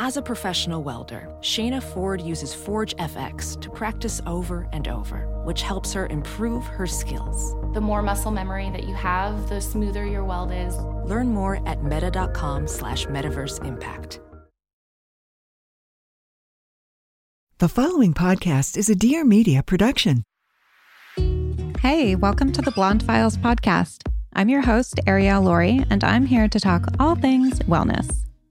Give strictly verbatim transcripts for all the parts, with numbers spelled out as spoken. As a professional welder, Shayna Ford uses Forge F X to practice over and over, which helps her improve her skills. The more muscle memory that you have, the smoother your weld is. Learn more at meta.com slash metaverse impact. The following podcast is a Dear Media production. Hey, welcome to the Blonde Files podcast. I'm your host, Arielle Lorre, and I'm here to talk all things wellness.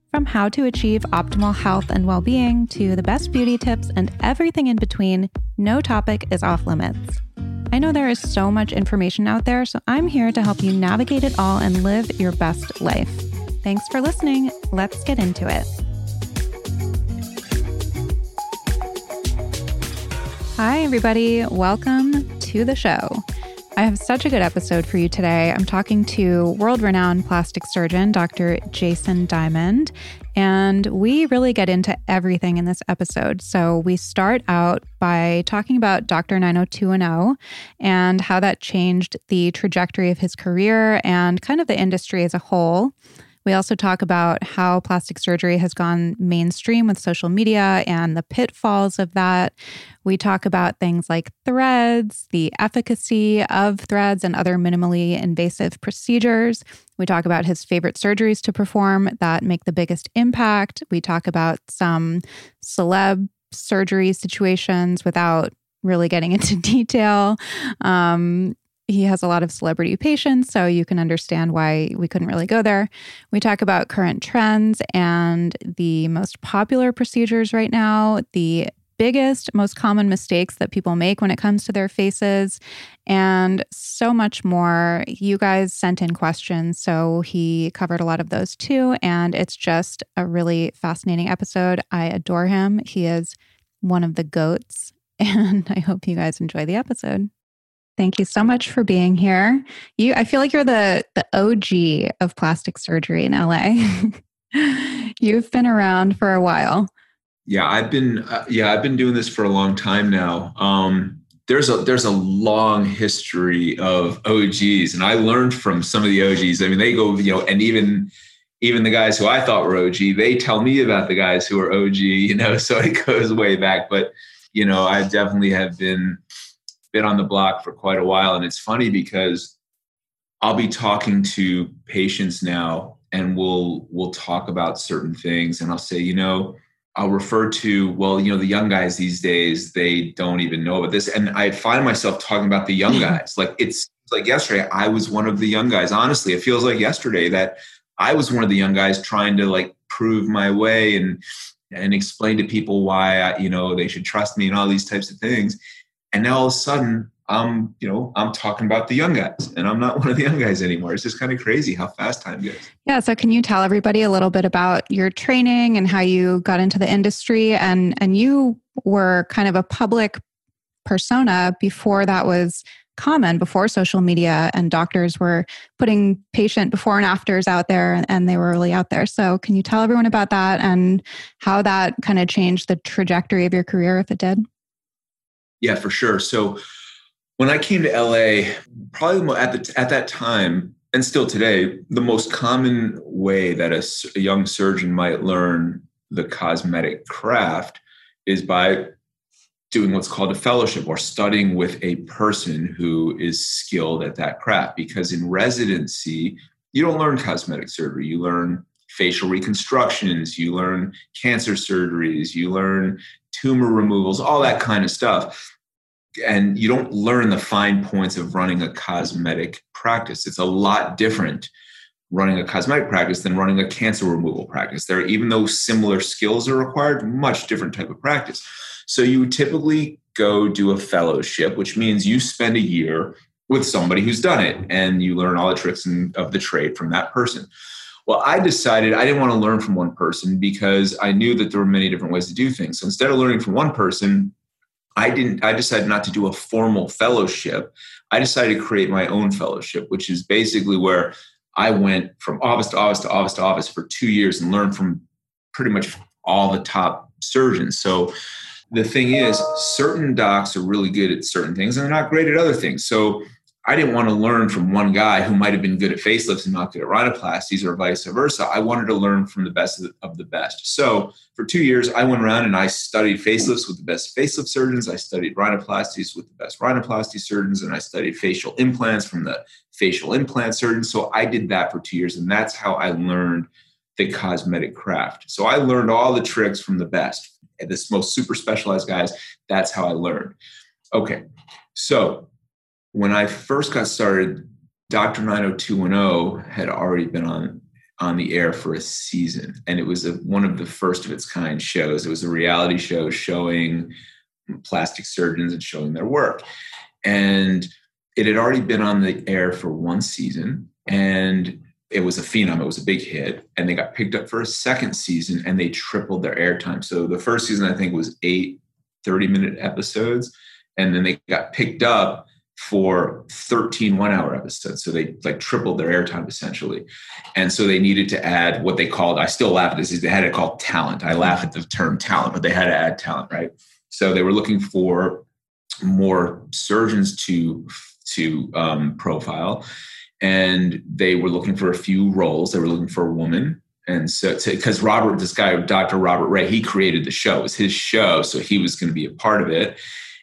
From how to achieve optimal health and well-being to the best beauty tips and everything in between, no topic is off limits. I know there is so much information out there, so I'm here to help you navigate it all and live your best life. Thanks for listening. Let's get into it. Hi, everybody. Welcome to the show. I have such a good episode for you today. I'm talking to world-renowned plastic surgeon, Doctor Jason Diamond, and we really get into everything in this episode. So we start out by talking about Doctor nine oh two one oh and how that changed the trajectory of his career and kind of the industry as a whole. We also talk about how plastic surgery has gone mainstream with social media and the pitfalls of that. We talk about things like threads, the efficacy of threads and other minimally invasive procedures. We talk about his favorite surgeries to perform that make the biggest impact. We talk about some celeb surgery situations without really getting into detail. Um, He has a lot of celebrity patients, so you can understand why we couldn't really go there. We talk about current trends and the most popular procedures right now, the biggest, most common mistakes that people make when it comes to their faces, and so much more. You guys sent in questions, so he covered a lot of those too, and it's just a really fascinating episode. I adore him. He is one of the goats, and I hope you guys enjoy the episode. Thank you so much for being here. You, I feel like you're the, the O G of plastic surgery in L A. You've been around for a while. Yeah, I've been uh, yeah, I've been doing this for a long time now. Um, there's a there's a long history of O Gs, and I learned from some of the O Gs. I mean, they go, you know, and even even the guys who I thought were O G, they tell me about the guys who are O G, you know, so it goes way back. But, you know, I definitely have been been on the block for quite a while. And it's funny because I'll be talking to patients now and we'll, we'll talk about certain things. And I'll say, you know, I'll refer to, well, you know, the young guys these days, they don't even know about this. And I find myself talking about the young guys. Like it's like yesterday, I was one of the young guys. Honestly, it feels like yesterday that I was one of the young guys trying to like prove my way and, and explain to people why, I, you know, they should trust me and all these types of things. And now all of a sudden, I'm, you know, I'm talking about the young guys and I'm not one of the young guys anymore. It's just kind of crazy how fast time goes. Yeah. So can you tell everybody a little bit about your training and how you got into the industry? And and you were kind of a public persona before that was common, before social media and doctors were putting patient before and afters out there, and, and they were really out there. So can you tell everyone about that and how that kind of changed the trajectory of your career, if it did? Yeah, for sure. So when I came to L A, probably at the, at that time, and still today, the most common way that a, a young surgeon might learn the cosmetic craft is by doing what's called a fellowship or studying with a person who is skilled at that craft. Because in residency, you don't learn cosmetic surgery. You learn facial reconstructions, you learn cancer surgeries, you learn tumor removals, all that kind of stuff. And you don't learn the fine points of running a cosmetic practice. It's a lot different running a cosmetic practice than running a cancer removal practice. There, even though similar skills are required, much different type of practice. So you typically go do a fellowship, which means you spend a year with somebody who's done it and you learn all the tricks in, of the trade from that person. Well, I decided I didn't want to learn from one person because I knew that there were many different ways to do things. So instead of learning from one person, I didn't, I decided not to do a formal fellowship. I decided to create my own fellowship, which is basically where I went from office to office to office to office for two years and learned from pretty much all the top surgeons. So the thing is, certain docs are really good at certain things and they're not great at other things. So I didn't want to learn from one guy who might have been good at facelifts and not good at rhinoplasties or vice versa. I wanted to learn from the best of the best. So for two years, I went around and I studied facelifts with the best facelift surgeons. I studied rhinoplasties with the best rhinoplasty surgeons. And I studied facial implants from the facial implant surgeons. So I did that for two years. And that's how I learned the cosmetic craft. So I learned all the tricks from the best, the most super specialized guys. That's how I learned. Okay, so when I first got started, Doctor nine oh two one oh had already been on, on the air for a season. And it was a, one of the first of its kind shows. It was a reality show showing plastic surgeons and showing their work. And it had already been on the air for one season. And it was a phenom. It was a big hit. And they got picked up for a second season and they tripled their airtime. So the first season, I think, was eight thirty-minute episodes. And then they got picked up for thirteen one-hour episodes. So they like tripled their airtime essentially. And so they needed to add what they called, I still laugh at this, is they had it called talent. I laugh at the term talent, but they had to add talent, right? So they were looking for more surgeons to, to um, profile. And they were looking for a few roles. They were looking for a woman. And so, because Robert, this guy, Doctor Robert Ray, he created the show. It was his show. So he was going to be a part of it.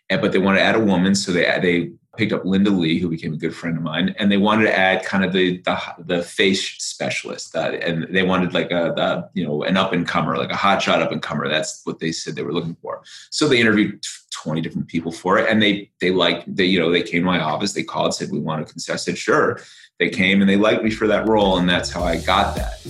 And, but they wanted to add a woman. So they, they, picked up Linda Lee, who became a good friend of mine, and they wanted to add kind of the the, the face specialist, uh, and they wanted like a the, you know an up and comer, like a hotshot up and comer. That's what they said they were looking for. So they interviewed twenty different people for it, and they they liked they you know they came to my office, they called, said we want to consult. I said sure. They came and they liked me for that role, and that's how I got that.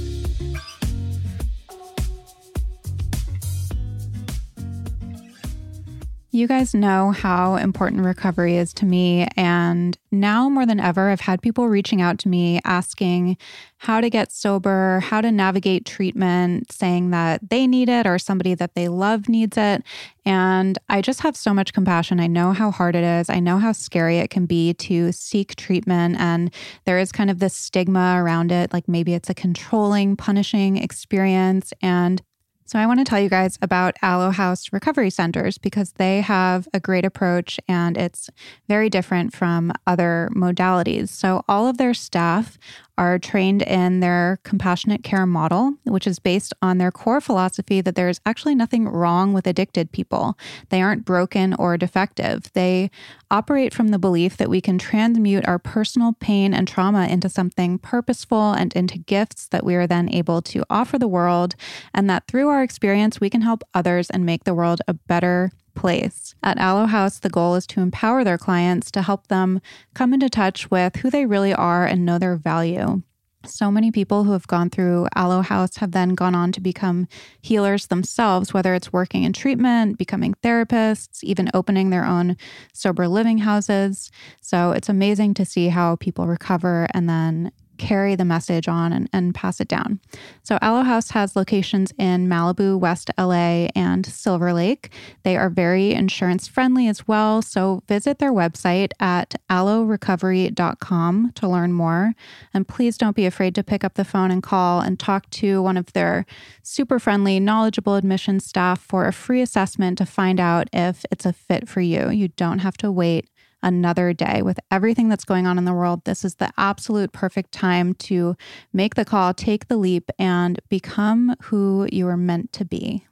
You guys know how important recovery is to me, and now more than ever, I've had people reaching out to me asking how to get sober, how to navigate treatment, saying that they need it or somebody that they love needs it, and I just have so much compassion. I know how hard it is. I know how scary it can be to seek treatment, and there is kind of this stigma around it, like maybe it's a controlling, punishing experience, and so I want to tell you guys about Alo House Recovery Centers because they have a great approach and it's very different from other modalities. So all of their staff are trained in their compassionate care model, which is based on their core philosophy that there's actually nothing wrong with addicted people. They aren't broken or defective. They operate from the belief that we can transmute our personal pain and trauma into something purposeful and into gifts that we are then able to offer the world, and that through our experience, we can help others and make the world a better place. At Alo House, the goal is to empower their clients to help them come into touch with who they really are and know their value. So many people who have gone through Alo House have then gone on to become healers themselves, whether it's working in treatment, becoming therapists, even opening their own sober living houses. So it's amazing to see how people recover and then carry the message on and, and pass it down. So Alo House has locations in Malibu, West L A, and Silver Lake. They are very insurance friendly as well. So visit their website at alo recovery dot com to learn more. And please don't be afraid to pick up the phone and call and talk to one of their super friendly, knowledgeable admissions staff for a free assessment to find out if it's a fit for you. You don't have to wait another day. With everything that's going on in the world, this is the absolute perfect time to make the call, take the leap, and become who you are meant to be.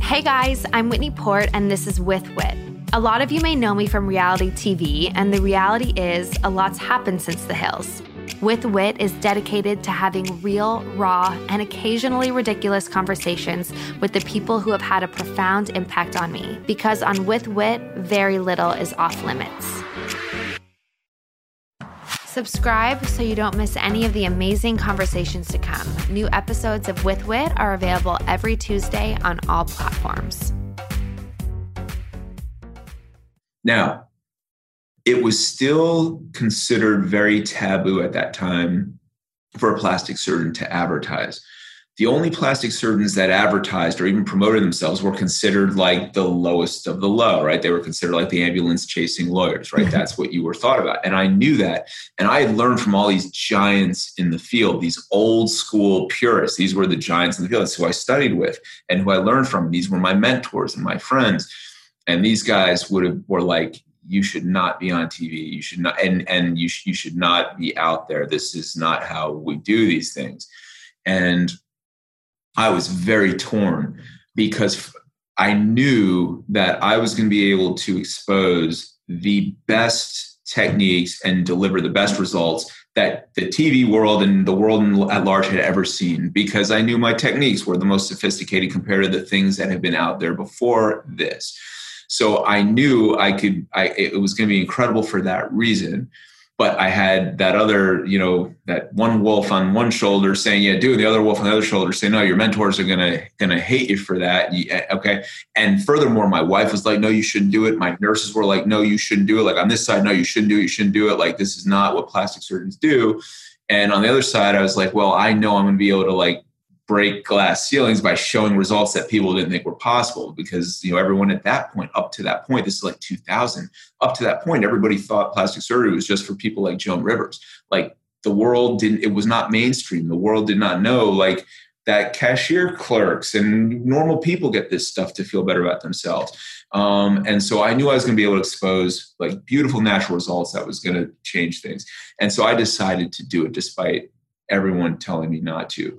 Hey guys, I'm Whitney Port, and this is With Wit. A lot of you may know me from reality T V, and the reality is a lot's happened since The Hills. With Wit is dedicated to having real, raw, and occasionally ridiculous conversations with the people who have had a profound impact on me. Because on With Wit, very little is off limits. Subscribe so you don't miss any of the amazing conversations to come. New episodes of With Wit are available every Tuesday on all platforms. Now, it was still considered very taboo at that time for a plastic surgeon to advertise. The only plastic surgeons that advertised or even promoted themselves were considered like the lowest of the low, right? They were considered like the ambulance chasing lawyers, right? Mm-hmm. That's what you were thought about. And I knew that. And I had learned from all these giants in the field, these old school purists. These were the giants in the field. That's who I studied with and who I learned from. These were my mentors and my friends. And these guys would have, were like, you should not be on T V. You should not, and, and you, sh- you should not be out there. This is not how we do these things. And I was very torn because I knew that I was going to be able to expose the best techniques and deliver the best results that the T V world and the world at large had ever seen, because I knew my techniques were the most sophisticated compared to the things that had been out there before this. So I knew I could, I, it was going to be incredible for that reason. But I had that other, you know, that one wolf on one shoulder saying, yeah, do it. The other wolf on the other shoulder saying, no, your mentors are going to going to hate you for that. Yeah, okay. And furthermore, my wife was like, no, you shouldn't do it. My nurses were like, no, you shouldn't do it. Like on this side, no, you shouldn't do it. You shouldn't do it. Like, this is not what plastic surgeons do. And on the other side, I was like, well, I know I'm going to be able to like break glass ceilings by showing results that people didn't think were possible, because, you know, everyone at that point, up to that point, this is like two thousand, up to that point, everybody thought plastic surgery was just for people like Joan Rivers. Like the world didn't, it was not mainstream. The world did not know like that cashier clerks and normal people get this stuff to feel better about themselves. Um, and so I knew I was going to be able to expose like beautiful natural results that was going to change things. And so I decided to do it despite everyone telling me not to.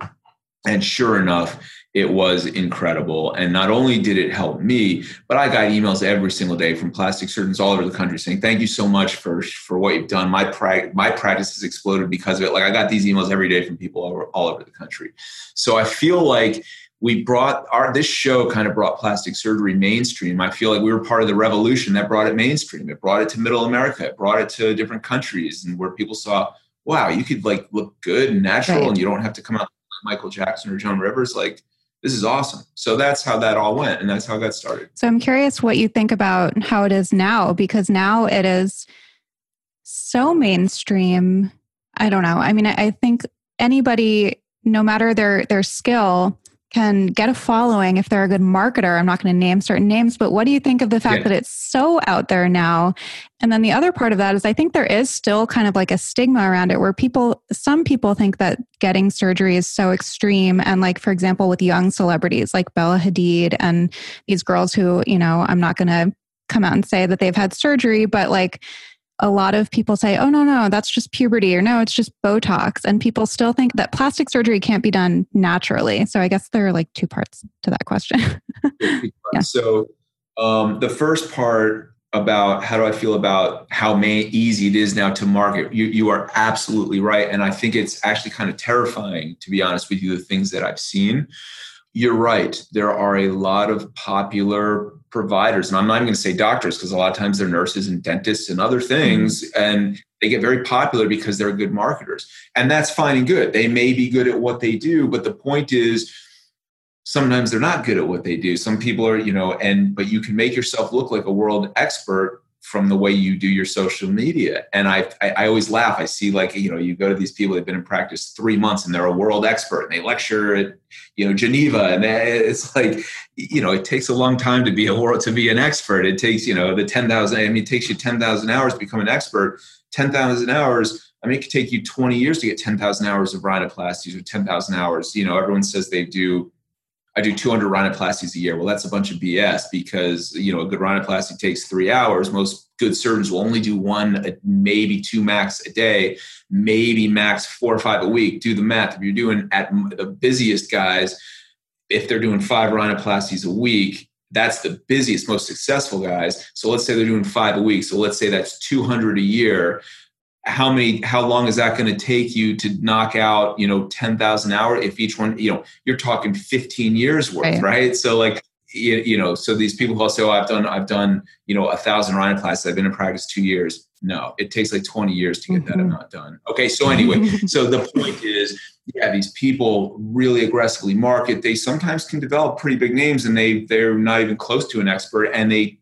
And sure enough, it was incredible. And not only did it help me, but I got emails every single day from plastic surgeons all over the country saying, thank you so much for, for what you've done. My pra- my practice has exploded because of it. Like I got these emails every day from people all over, all over the country. So I feel like we brought our, this show kind of brought plastic surgery mainstream. I feel like we were part of the revolution that brought it mainstream. It brought it to middle America. It brought it to different countries and where people saw, wow, you could like look good and natural, right, and you don't have to come out Michael Jackson or Joan Rivers. Like, this is awesome. So that's how that all went. And that's how it got started. So I'm curious what you think about how it is now, because now it is so mainstream. I don't know. I mean, I think anybody, no matter their, their skill, can get a following if they're a good marketer. I'm not going to name certain names, but what do you think of the fact yeah. that it's so out there now? And then the other part of that is I think there is still kind of like a stigma around it where people, some people think that getting surgery is so extreme. And like, for example, with young celebrities like Bella Hadid and these girls who, you know, I'm not going to come out and say that they've had surgery, but like, a lot of people say, oh, no, no, that's just puberty, or no, it's just Botox. And people still think that plastic surgery can't be done naturally. So I guess there are like two parts to that question. yeah. So um, the first part about how do I feel about how may, easy it is now to market, you, you are absolutely right. And I think it's actually kind of terrifying, to be honest with you, the things that I've seen. You're right. There are a lot of popular providers, and I'm not even going to say doctors because a lot of times they're nurses and dentists and other things, and they get very popular because they're good marketers. And that's fine and good. They may be good at what they do, but the point is sometimes they're not good at what they do. Some people are, you know, and but you can make yourself look like a world expert from the way you do your social media. And I, I I always laugh. I see like, you know, you go to these people, they've been in practice three months and they're a world expert and they lecture at, you know, Geneva. And it's like, you know, it takes a long time to be a world, to be an expert. It takes, you know, the ten thousand, I mean, it takes you ten thousand hours to become an expert, ten thousand hours. I mean, it could take you twenty years to get ten thousand hours of rhinoplasties or ten thousand hours. You know, everyone says they do, I do two hundred rhinoplasties a year. Well, that's a bunch of B S because, you know, a good rhinoplasty takes three hours. Most good surgeons will only do one, maybe two max a day, maybe max four or five a week. Do the math. If you're doing at the busiest guys, if they're doing five rhinoplasties a week, that's the busiest, most successful guys. So let's say they're doing five a week. So let's say that's two hundred a year. How many, how long is that going to take you to knock out, you know, ten thousand hours? If each one, you know, you're talking fifteen years worth, right? right? So like, you, you know, so these people who say, oh, I've done, I've done, you know, a thousand rhinoplasties. I've been in practice two years. No, it takes like twenty years to get mm-hmm. that amount done. Okay. So anyway, so the point is, yeah, these people really aggressively market. They sometimes can develop pretty big names and they, they're not even close to an expert, and they,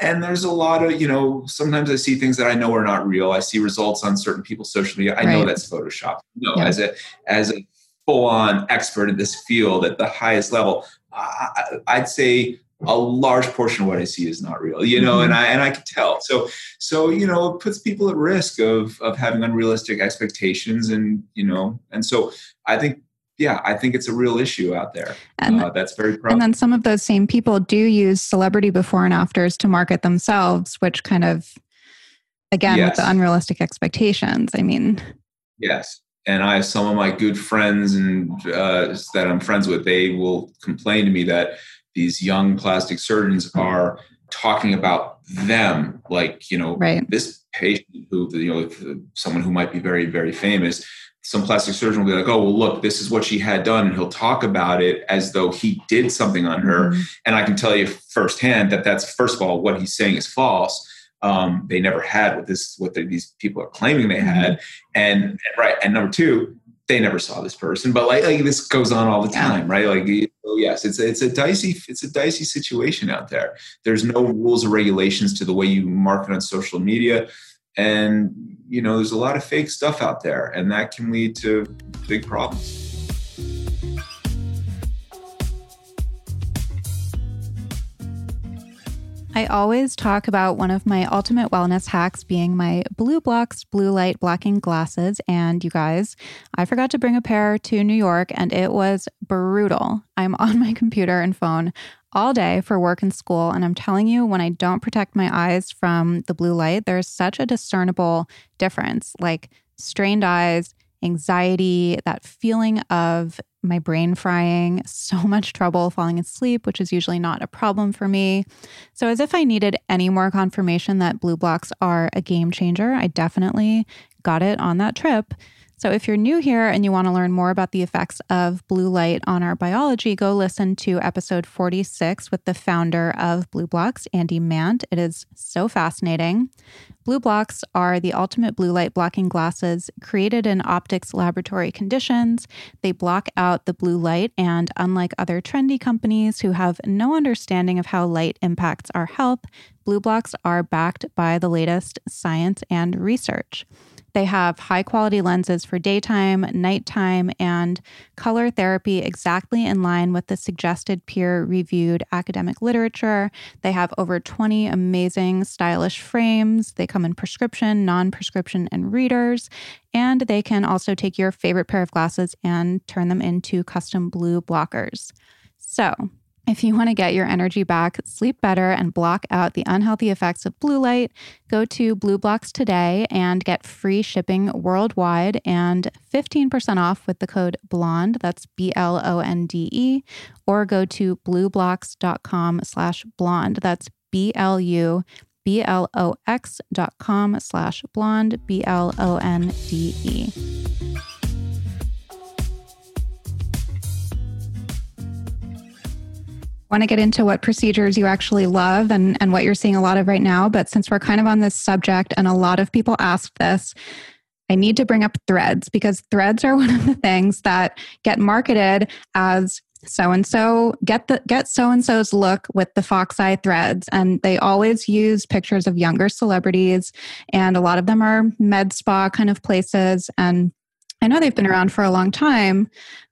And there's a lot of, you know, sometimes I see things that I know are not real. I see results on certain people's social media. I right. know that's Photoshop. You know, yeah. as a as a full-on expert in this field at the highest level, I, I'd say a large portion of what I see is not real. You know, mm-hmm. and I and I can tell. So so you know, it puts people at risk of of having unrealistic expectations, and you know, and so I think. Yeah, I think it's a real issue out there. And uh, that's very problematic. And then some of those same people do use celebrity before and afters to market themselves, which kind of, again, yes. with the unrealistic expectations, I mean. Yes. And I have some of my good friends and uh, that I'm friends with, they will complain to me that these young plastic surgeons are talking about them, like, you know, right. this patient who, you know, someone who might be very, very famous. Some plastic surgeon will be like, oh, well, look, this is what she had done. And he'll talk about it as though he did something on her. Mm-hmm. And I can tell you firsthand that that's, first of all, what he's saying is false. Um, they never had what this, what the, these people are claiming they had. Mm-hmm. And, and right. And number two, they never saw this person, but like, like this goes on all the time, right? Like, oh yes, it's, it's a dicey, it's a dicey situation out there. There's no rules or regulations to the way you market on social media. And, you know, there's a lot of fake stuff out there, and that can lead to big problems. I always talk about one of my ultimate wellness hacks being my Blue Blocks blue light blocking glasses. And you guys, I forgot to bring a pair to New York, and it was brutal. I'm on my computer and phone all day for work and school. And I'm telling you, when I don't protect my eyes from the blue light, there's such a discernible difference, like strained eyes, anxiety, that feeling of my brain frying, so much trouble falling asleep, which is usually not a problem for me. So as if I needed any more confirmation that blue blocks are a game changer, I definitely got it on that trip. So if you're new here and you want to learn more about the effects of blue light on our biology, go listen to episode forty-six with the founder of Blue Blocks, Andy Mant. It is so fascinating. Blue Blocks are the ultimate blue light blocking glasses created in optics laboratory conditions. They block out the blue light, and unlike other trendy companies who have no understanding of how light impacts our health, Blue Blocks are backed by the latest science and research. They have high-quality lenses for daytime, nighttime, and color therapy exactly in line with the suggested peer-reviewed academic literature. They have over twenty amazing stylish frames. They come in prescription, non-prescription, and readers. And they can also take your favorite pair of glasses and turn them into custom blue blockers. So if you want to get your energy back, sleep better, and block out the unhealthy effects of blue light, go to Blue Blocks today and get free shipping worldwide and fifteen percent off with the code BLONDE, that's B L O N D E, or go to blublox.com slash blonde, that's B L U B L O X dot com slash blonde, B L O N D E. Want to get into what procedures you actually love and, and what you're seeing a lot of right now. But since we're kind of on this subject and a lot of people ask this, I need to bring up threads, because threads are one of the things that get marketed as so-and-so, get the get so-and-so's look with the fox eye threads. And they always use pictures of younger celebrities, and a lot of them are med spa kind of places. And I know they've been around for a long time,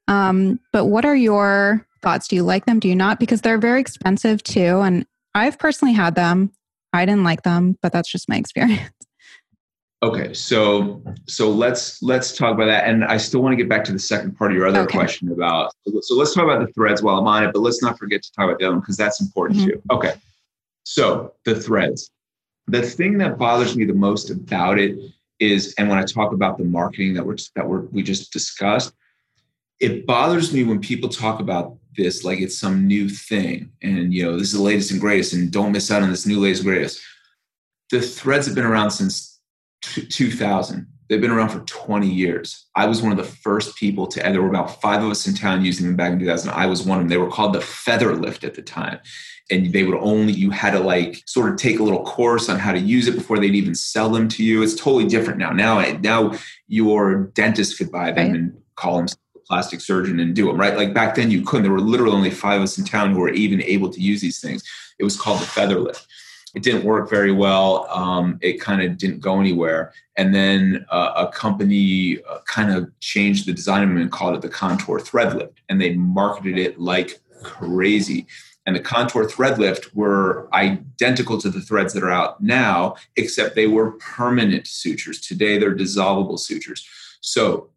um, but what are your thoughts? Do you like them? Do you not? Because they're very expensive too. And I've personally had them. I didn't like them, but that's just my experience. Okay. So, so let's, let's talk about that. And I still want to get back to the second part of your other okay. question about, so let's talk about the threads while I'm on it, but let's not forget to talk about the other one, because that's important mm-hmm. too. Okay. So the threads, the thing that bothers me the most about it is, and when I talk about the marketing that we're, that we're, we just discussed, it bothers me when people talk about this like it's some new thing, and you know, this is the latest and greatest, and don't miss out on this new latest and greatest. The threads have been around since two thousand. They've been around for twenty years. I was one of the first people to, and there were about five of us in town using them back in two thousand. I was one of them. They were called the Feather Lift at the time. And they would only, you had to like sort of take a little course on how to use it before they'd even sell them to you. It's totally different now. Now, now your dentist could buy them right. and call them plastic surgeon and do them, right? Like back then you couldn't. There were literally only five of us in town who were even able to use these things. It was called the Feather Lift. It didn't work very well. Um, it kind of didn't go anywhere. And then uh, a company uh, kind of changed the design and called it the Contour Thread Lift. And they marketed it like crazy. And the Contour Thread Lift were identical to the threads that are out now, except they were permanent sutures. Today, they're dissolvable sutures. So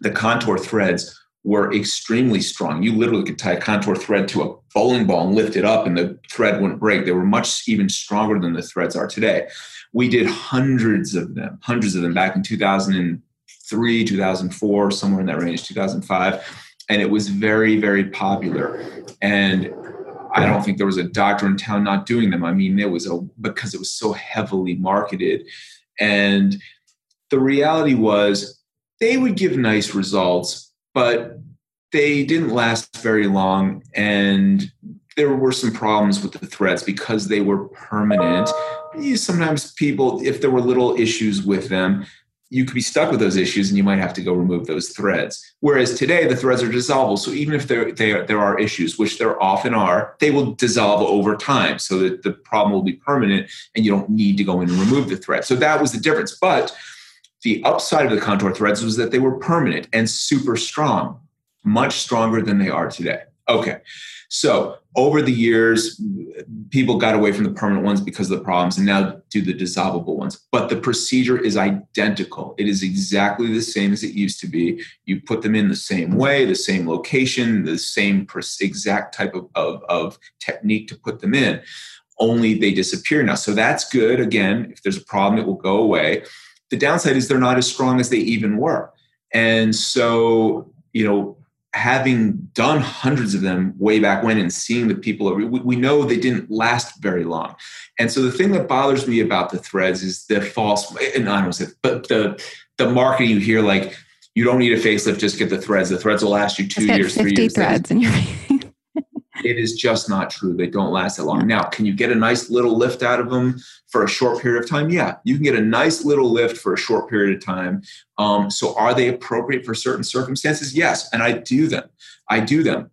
the contour threads were extremely strong. You literally could tie a contour thread to a bowling ball and lift it up and the thread wouldn't break. They were much even stronger than the threads are today. We did hundreds of them, hundreds of them back in two thousand three, two thousand four, somewhere in that range, two thousand five. And it was very, very popular. And I don't think there was a doctor in town not doing them. I mean, there was a, because it was so heavily marketed. And the reality was they would give nice results, but they didn't last very long. And there were some problems with the threads because they were permanent. Sometimes people, if there were little issues with them, you could be stuck with those issues and you might have to go remove those threads. Whereas today, the threads are dissolvable. So even if there, they are, there are issues, which there often are, they will dissolve over time so that the problem will be permanent and you don't need to go in and remove the thread. So that was the difference. But the upside of the contour threads was that they were permanent and super strong, much stronger than they are today. Okay. So over the years, people got away from the permanent ones because of the problems and now do the dissolvable ones. But the procedure is identical. It is exactly the same as it used to be. You put them in the same way, the same location, the same exact type of, of, of technique to put them in, only they disappear now. So that's good. Again, if there's a problem, it will go away. The downside is they're not as strong as they even were. And so, you know, having done hundreds of them way back when and seeing the people, over, we, we know they didn't last very long. And so the thing that bothers me about the threads is the false, and I don't say, but the, the marketing you hear, like, you don't need a facelift, just get the threads. The threads will last you two years, three years. Threads in your It is just not true. They don't last that long. Now, can you get a nice little lift out of them for a short period of time? Yeah, you can get a nice little lift for a short period of time. Um, so are they appropriate for certain circumstances? Yes. And I do them. I do them.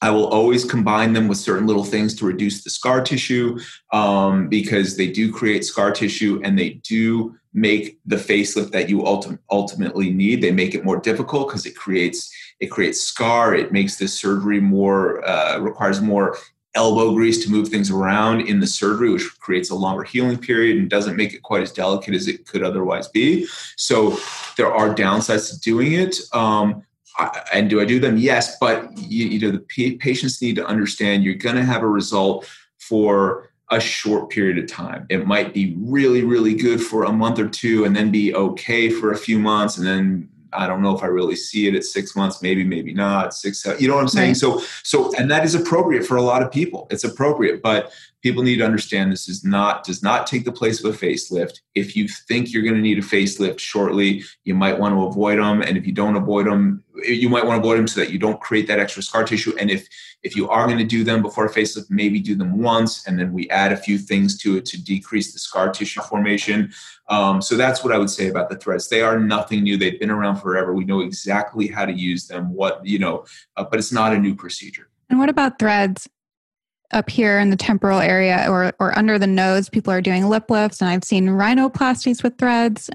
I will always combine them with certain little things to reduce the scar tissue um, because they do create scar tissue and they do make the facelift that you ulti- ultimately need. They make it more difficult because it creates it creates scar. It makes the surgery more, uh, requires more elbow grease to move things around in the surgery, which creates a longer healing period and doesn't make it quite as delicate as it could otherwise be. So there are downsides to doing it. Um, I, and do I do them? Yes, but you, you know, the p- patients need to understand you're going to have a result for a short period of time. It might be really, really good for a month or two and then be okay for a few months. And then I don't know if I really see it at six months, maybe, maybe not six, seven, you know what I'm saying? Right. So, so, and that is appropriate for a lot of people. It's appropriate, but people need to understand this is not, does not take the place of a facelift. If you think you're going to need a facelift shortly, you might want to avoid them. And if you don't avoid them, you might want to avoid them so that you don't create that extra scar tissue. And if, if you are going to do them before a facelift, maybe do them once. And then we add a few things to it to decrease the scar tissue formation. Um, so that's what I would say about the threads. They are nothing new. They've been around forever. We know exactly how to use them, what, you know, uh, but it's not a new procedure. And what about threads up here in the temporal area or, or under the nose? People are doing lip lifts and I've seen rhinoplasties with threads.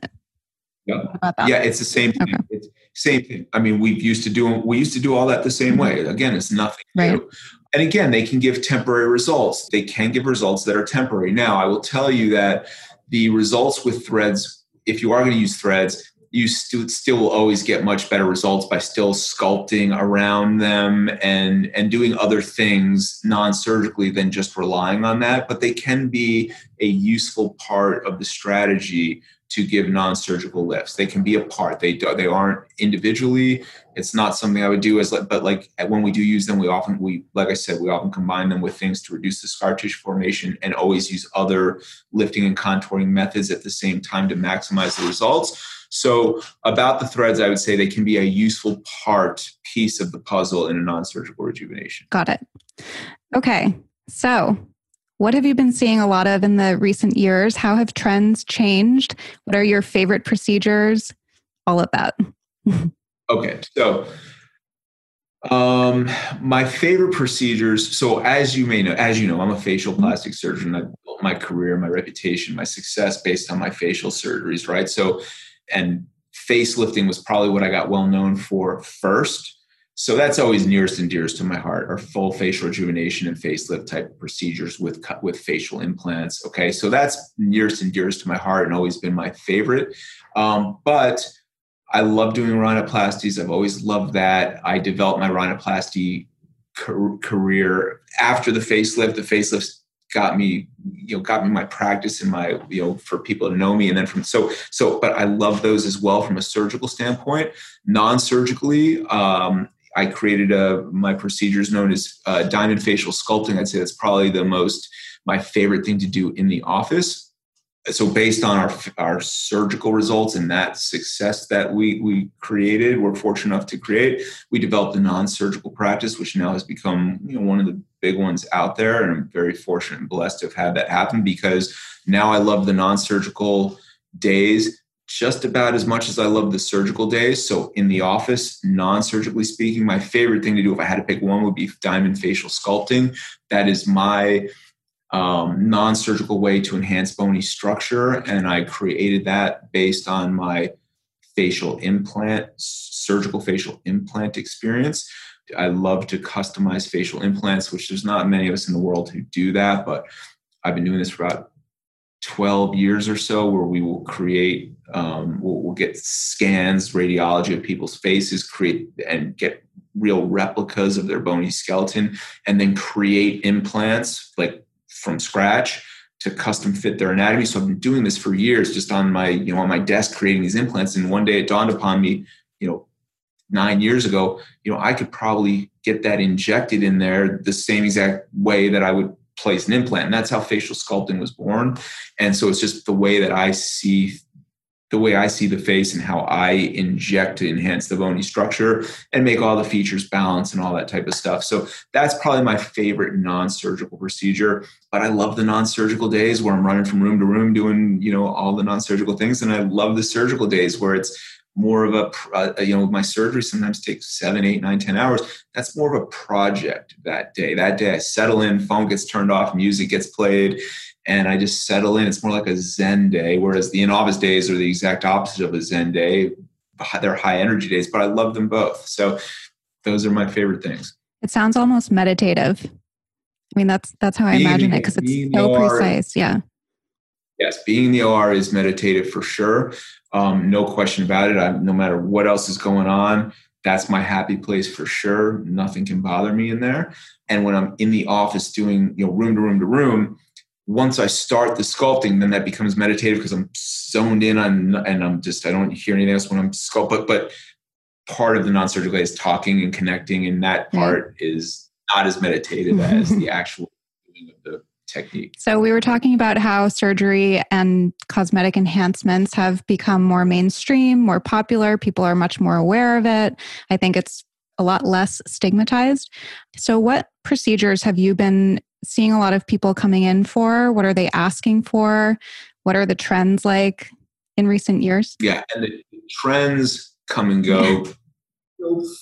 Yep. Yeah, it's the same thing. Okay. It's same thing. I mean, we used to do we used to do all that the same way. Again, it's nothing right. new. And again, they can give temporary results. They can give results that are temporary. Now, I will tell you that the results with threads, if you are going to use threads, you st- still will always get much better results by still sculpting around them and, and doing other things non-surgically than just relying on that. But they can be a useful part of the strategy to give non-surgical lifts. They can be a part. They do, they aren't individually. It's not something I would do as, but like when we do use them, we often, we, like I said, we often combine them with things to reduce the scar tissue formation and always use other lifting and contouring methods at the same time to maximize the results. So about the threads, I would say they can be a useful part, piece of the puzzle in a non-surgical rejuvenation. Got it. Okay. So what have you been seeing a lot of in the recent years? How have trends changed? What are your favorite procedures? All of that. Okay. So um, my favorite procedures. So as you may know, as you know, I'm a facial plastic surgeon. I've built my career, my reputation, my success based on my facial surgeries, right? So, and facelifting was probably what I got well known for first. So that's always nearest and dearest to my heart, are full facial rejuvenation and facelift type procedures with with facial implants. Okay, so that's nearest and dearest to my heart and always been my favorite. Um, but I love doing rhinoplasties. I've always loved that. I developed my rhinoplasty car- career after the facelift. The facelift got me, you know, got me my practice and my, you know, for people to know me. And then from, so, so, but I love those as well from a surgical standpoint. Non-surgically, um, I created a, my procedures known as uh, diamond facial sculpting. I'd say that's probably the most, my favorite thing to do in the office. So based on our our surgical results and that success that we we created, we're fortunate enough to create, we developed a non-surgical practice, which now has become, you know, one of the big ones out there. And I'm very fortunate and blessed to have had that happen, because now I love the non-surgical days just about as much as I love the surgical days. So in the office, non-surgically speaking, my favorite thing to do if I had to pick one would be diamond facial sculpting. That is my um, non-surgical way to enhance bony structure. And I created that based on my facial implant, surgical facial implant experience. I love to customize facial implants, which there's not many of us in the world who do that, but I've been doing this for about twelve years or so, where we will create, um, we'll, we'll get scans, radiology of people's faces, create and get real replicas of their bony skeleton, and then create implants like from scratch to custom fit their anatomy. So I've been doing this for years, just on my, you know, on my desk, creating these implants. And one day it dawned upon me, you know, nine years ago, you know, I could probably get that injected in there the same exact way that I would place an implant. And that's how facial sculpting was born. And so it's just the way that I see, the way I see the face and how I inject to enhance the bony structure and make all the features balance and all that type of stuff. So that's probably my favorite non-surgical procedure, but I love the non-surgical days where I'm running from room to room doing, you know, all the non-surgical things. And I love the surgical days where it's more of a, uh, you know, my surgery sometimes takes seven, eight, nine, ten hours. That's more of a project that day. That day I settle in, phone gets turned off, music gets played, and I just settle in. It's more like a Zen day, whereas the in-office days are the exact opposite of a Zen day. They're high energy days, but I love them both. So those are my favorite things. It sounds almost meditative. I mean, that's, that's how I being, imagine it, because it's so precise. Yeah. Yes, being in the O R is meditative for sure. Um, no question about it. I, no matter what else is going on, that's my happy place for sure. Nothing can bother me in there. And when I'm in the office doing, you know, room to room to room, once I start the sculpting, then that becomes meditative because I'm zoned in on, and I'm just, I don't hear anything else when I'm sculpting. But, but part of the non-surgical is talking and connecting, and that part is not as meditative as the actual doing of the technique. So we were talking about how surgery and cosmetic enhancements have become more mainstream, more popular. People are much more aware of it. I think it's a lot less stigmatized. So what procedures have you been seeing a lot of people coming in for? What are they asking for? What are the trends like in recent years? Yeah, and the trends come and go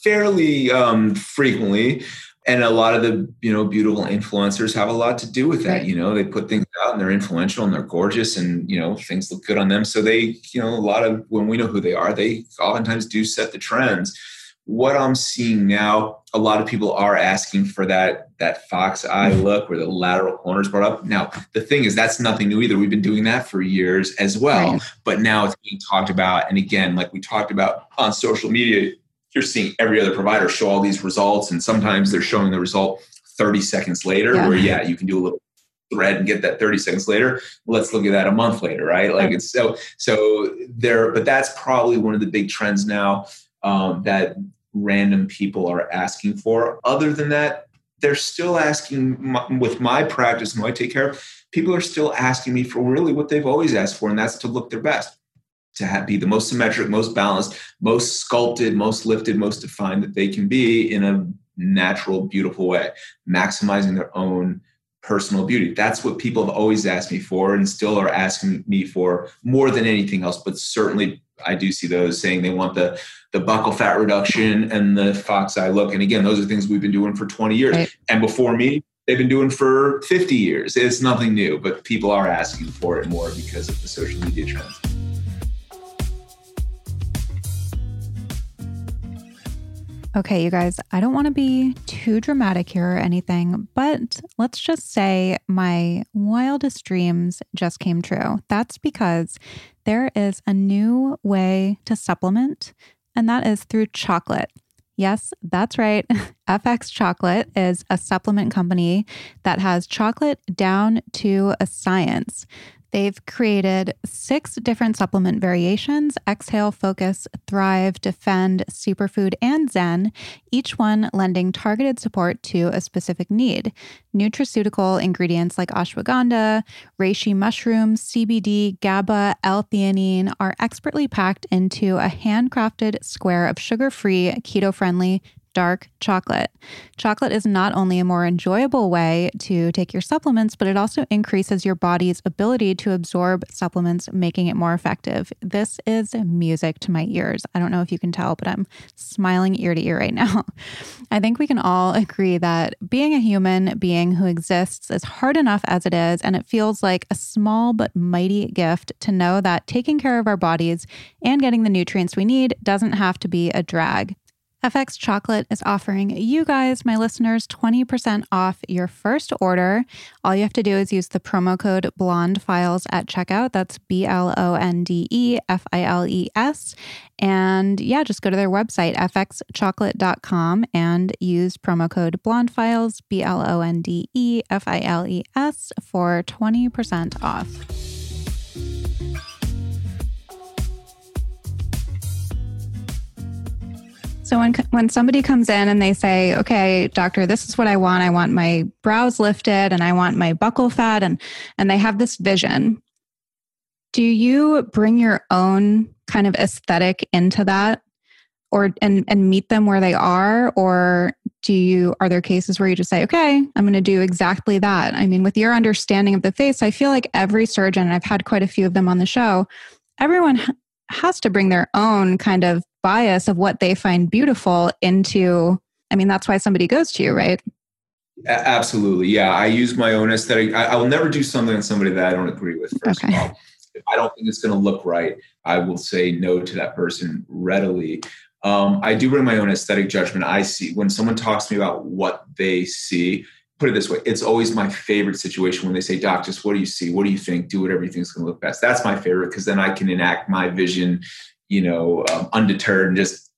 fairly um, frequently. And a lot of the, you know, beautiful influencers have a lot to do with that. You know, they put things out and they're influential and they're gorgeous and, you know, things look good on them. So they, you know, a lot of, when we know who they are, they oftentimes do set the trends. What I'm seeing now, a lot of people are asking for that, that fox eye look where the lateral corner is brought up. Now, the thing is, that's nothing new either. We've been doing that for years as well, right. But now it's being talked about. And again, like we talked about on social media, you're seeing every other provider show all these results, and sometimes they're showing the result thirty seconds later, yeah. where, yeah, you can do a little thread and get that thirty seconds later. Let's look at that a month later, right? Like it's so, so there, but that's probably one of the big trends now um, that random people are asking for. Other than that, they're still asking my, with my practice and who I take care of, people are still asking me for really what they've always asked for, and that's to look their best. To have, be the most symmetric, most balanced, most sculpted, most lifted, most defined that they can be in a natural, beautiful way, maximizing their own personal beauty. That's what people have always asked me for and still are asking me for more than anything else. But certainly I do see those saying they want the, the buccal fat reduction and the fox eye look. And again, those are things we've been doing for twenty years. Right. And before me, they've been doing for fifty years. It's nothing new, but people are asking for it more because of the social media trends. Okay, you guys, I don't want to be too dramatic here or anything, but let's just say my wildest dreams just came true. That's because there is a new way to supplement, and that is through chocolate. Yes, that's right. F X Chocolate is a supplement company that has chocolate down to a science. They've created six different supplement variations: Exhale, Focus, Thrive, Defend, Superfood, and Zen, each one lending targeted support to a specific need. Nutraceutical ingredients like ashwagandha, reishi mushrooms, C B D, GABA, L-theanine are expertly packed into a handcrafted square of sugar-free, keto-friendly dark chocolate. Chocolate is not only a more enjoyable way to take your supplements, but it also increases your body's ability to absorb supplements, making it more effective. This is music to my ears. I don't know if you can tell, but I'm smiling ear to ear right now. I think we can all agree that being a human being who exists is hard enough as it is, and it feels like a small but mighty gift to know that taking care of our bodies and getting the nutrients we need doesn't have to be a drag. F X Chocolate is offering you guys, my listeners, twenty percent off your first order. All you have to do is use the promo code BLONDEFILES at checkout. That's B L O N D E F I L E S. And yeah, just go to their website, f x chocolate dot com, and use promo code BLONDEFILES, B L O N D E F I L E S, for twenty percent off. So when when somebody comes in and they say, okay, doctor, this is what I want. I want my brows lifted and I want my buckle fat, and and they have this vision. Do you bring your own kind of aesthetic into that, or and and meet them where they are? Or do you, are there cases where you just say, okay, I'm going to do exactly that? I mean, with your understanding of the face, I feel like every surgeon, and I've had quite a few of them on the show, everyone has to bring their own kind of bias of what they find beautiful into, I mean, that's why somebody goes to you, right? Absolutely. Yeah. I use my own aesthetic. I, I will never do something on somebody that I don't agree with. First okay. of all, if I don't think it's going to look right, I will say no to that person readily. Um, I do bring my own aesthetic judgment. I see when someone talks to me about what they see, put it this way, it's always my favorite situation when they say, doc, just what do you see? What do you think? Do whatever you think is going to look best. That's my favorite, because then I can enact my vision, you know, um, undeterred, and just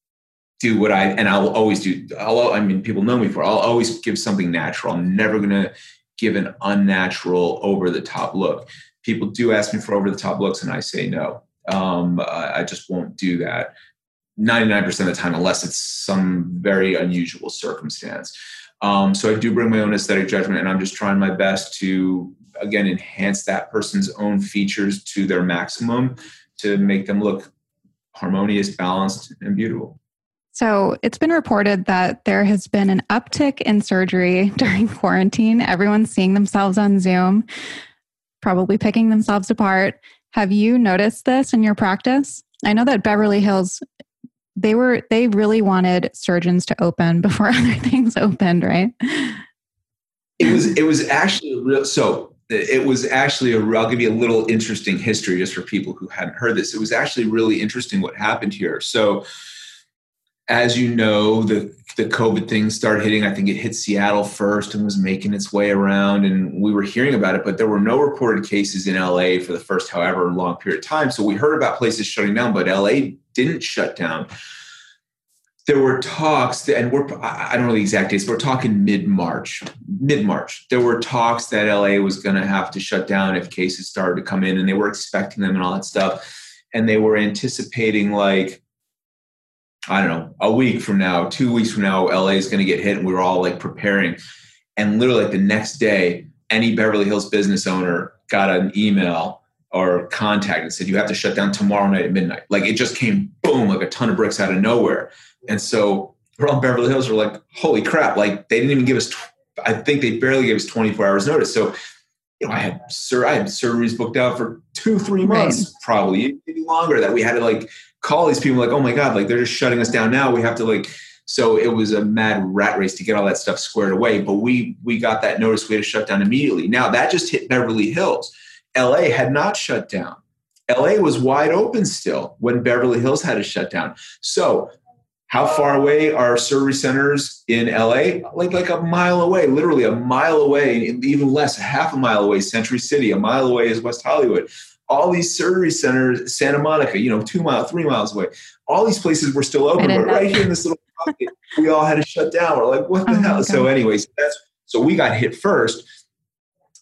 do what I, and I'll always do. I'll, I mean, people know me for, I'll always give something natural. I'm never going to give an unnatural, over the top look. People do ask me for over the top looks, and I say no. Um, I, I just won't do that ninety-nine percent of the time, unless it's some very unusual circumstance. Um, so I do bring my own aesthetic judgment, and I'm just trying my best to, again, enhance that person's own features to their maximum to make them look harmonious, balanced, and beautiful. So it's been reported that there has been an uptick in surgery during quarantine. Everyone's seeing themselves on Zoom, probably picking themselves apart. Have you noticed this in your practice? I know that Beverly Hills, they were they really wanted surgeons to open before other things opened, right? It was it was actually real. So. It was actually, a, I'll give you a little interesting history just for people who hadn't heard this. It was actually really interesting what happened here. So as you know, the, the COVID thing started hitting, I think it hit Seattle first and was making its way around, and we were hearing about it, but there were no reported cases in L A for the first however long period of time. So we heard about places shutting down, but L A didn't shut down. There were talks, and we're, I don't know the exact dates, but we're talking mid-March, mid-March. There were talks that L A was going to have to shut down if cases started to come in, and they were expecting them and all that stuff. And they were anticipating, like, I don't know, a week from now, two weeks from now, L A is going to get hit. And we were all like preparing. And literally like the next day, any Beverly Hills business owner got an email or contact and said, you have to shut down tomorrow night at midnight. Like it just came, boom, like a ton of bricks out of nowhere. And so we're on Beverly Hills. We're like, holy crap. Like they didn't even give us, I think they barely gave us twenty-four hours notice. So, you know, I had, sur- I had surgeries booked out for two, three months, right. probably maybe longer, that we had to like call these people like, oh my God, like they're just shutting us down now. We have to like So it was a mad rat race to get all that stuff squared away. But we we got that notice. We had to shut down immediately. Now, that just hit Beverly Hills. L A had not shut down. L A was wide open still when Beverly Hills had to shut down. So how far away are surgery centers in L A? Like, like a mile away, literally a mile away, even less, half a mile away, Century City. A mile away is West Hollywood. All these surgery centers, Santa Monica, you know, two miles, three miles away. All these places were still open, but right here in this little pocket, we all had to shut down. We're like, what the oh hell? So anyways, that's, so we got hit first.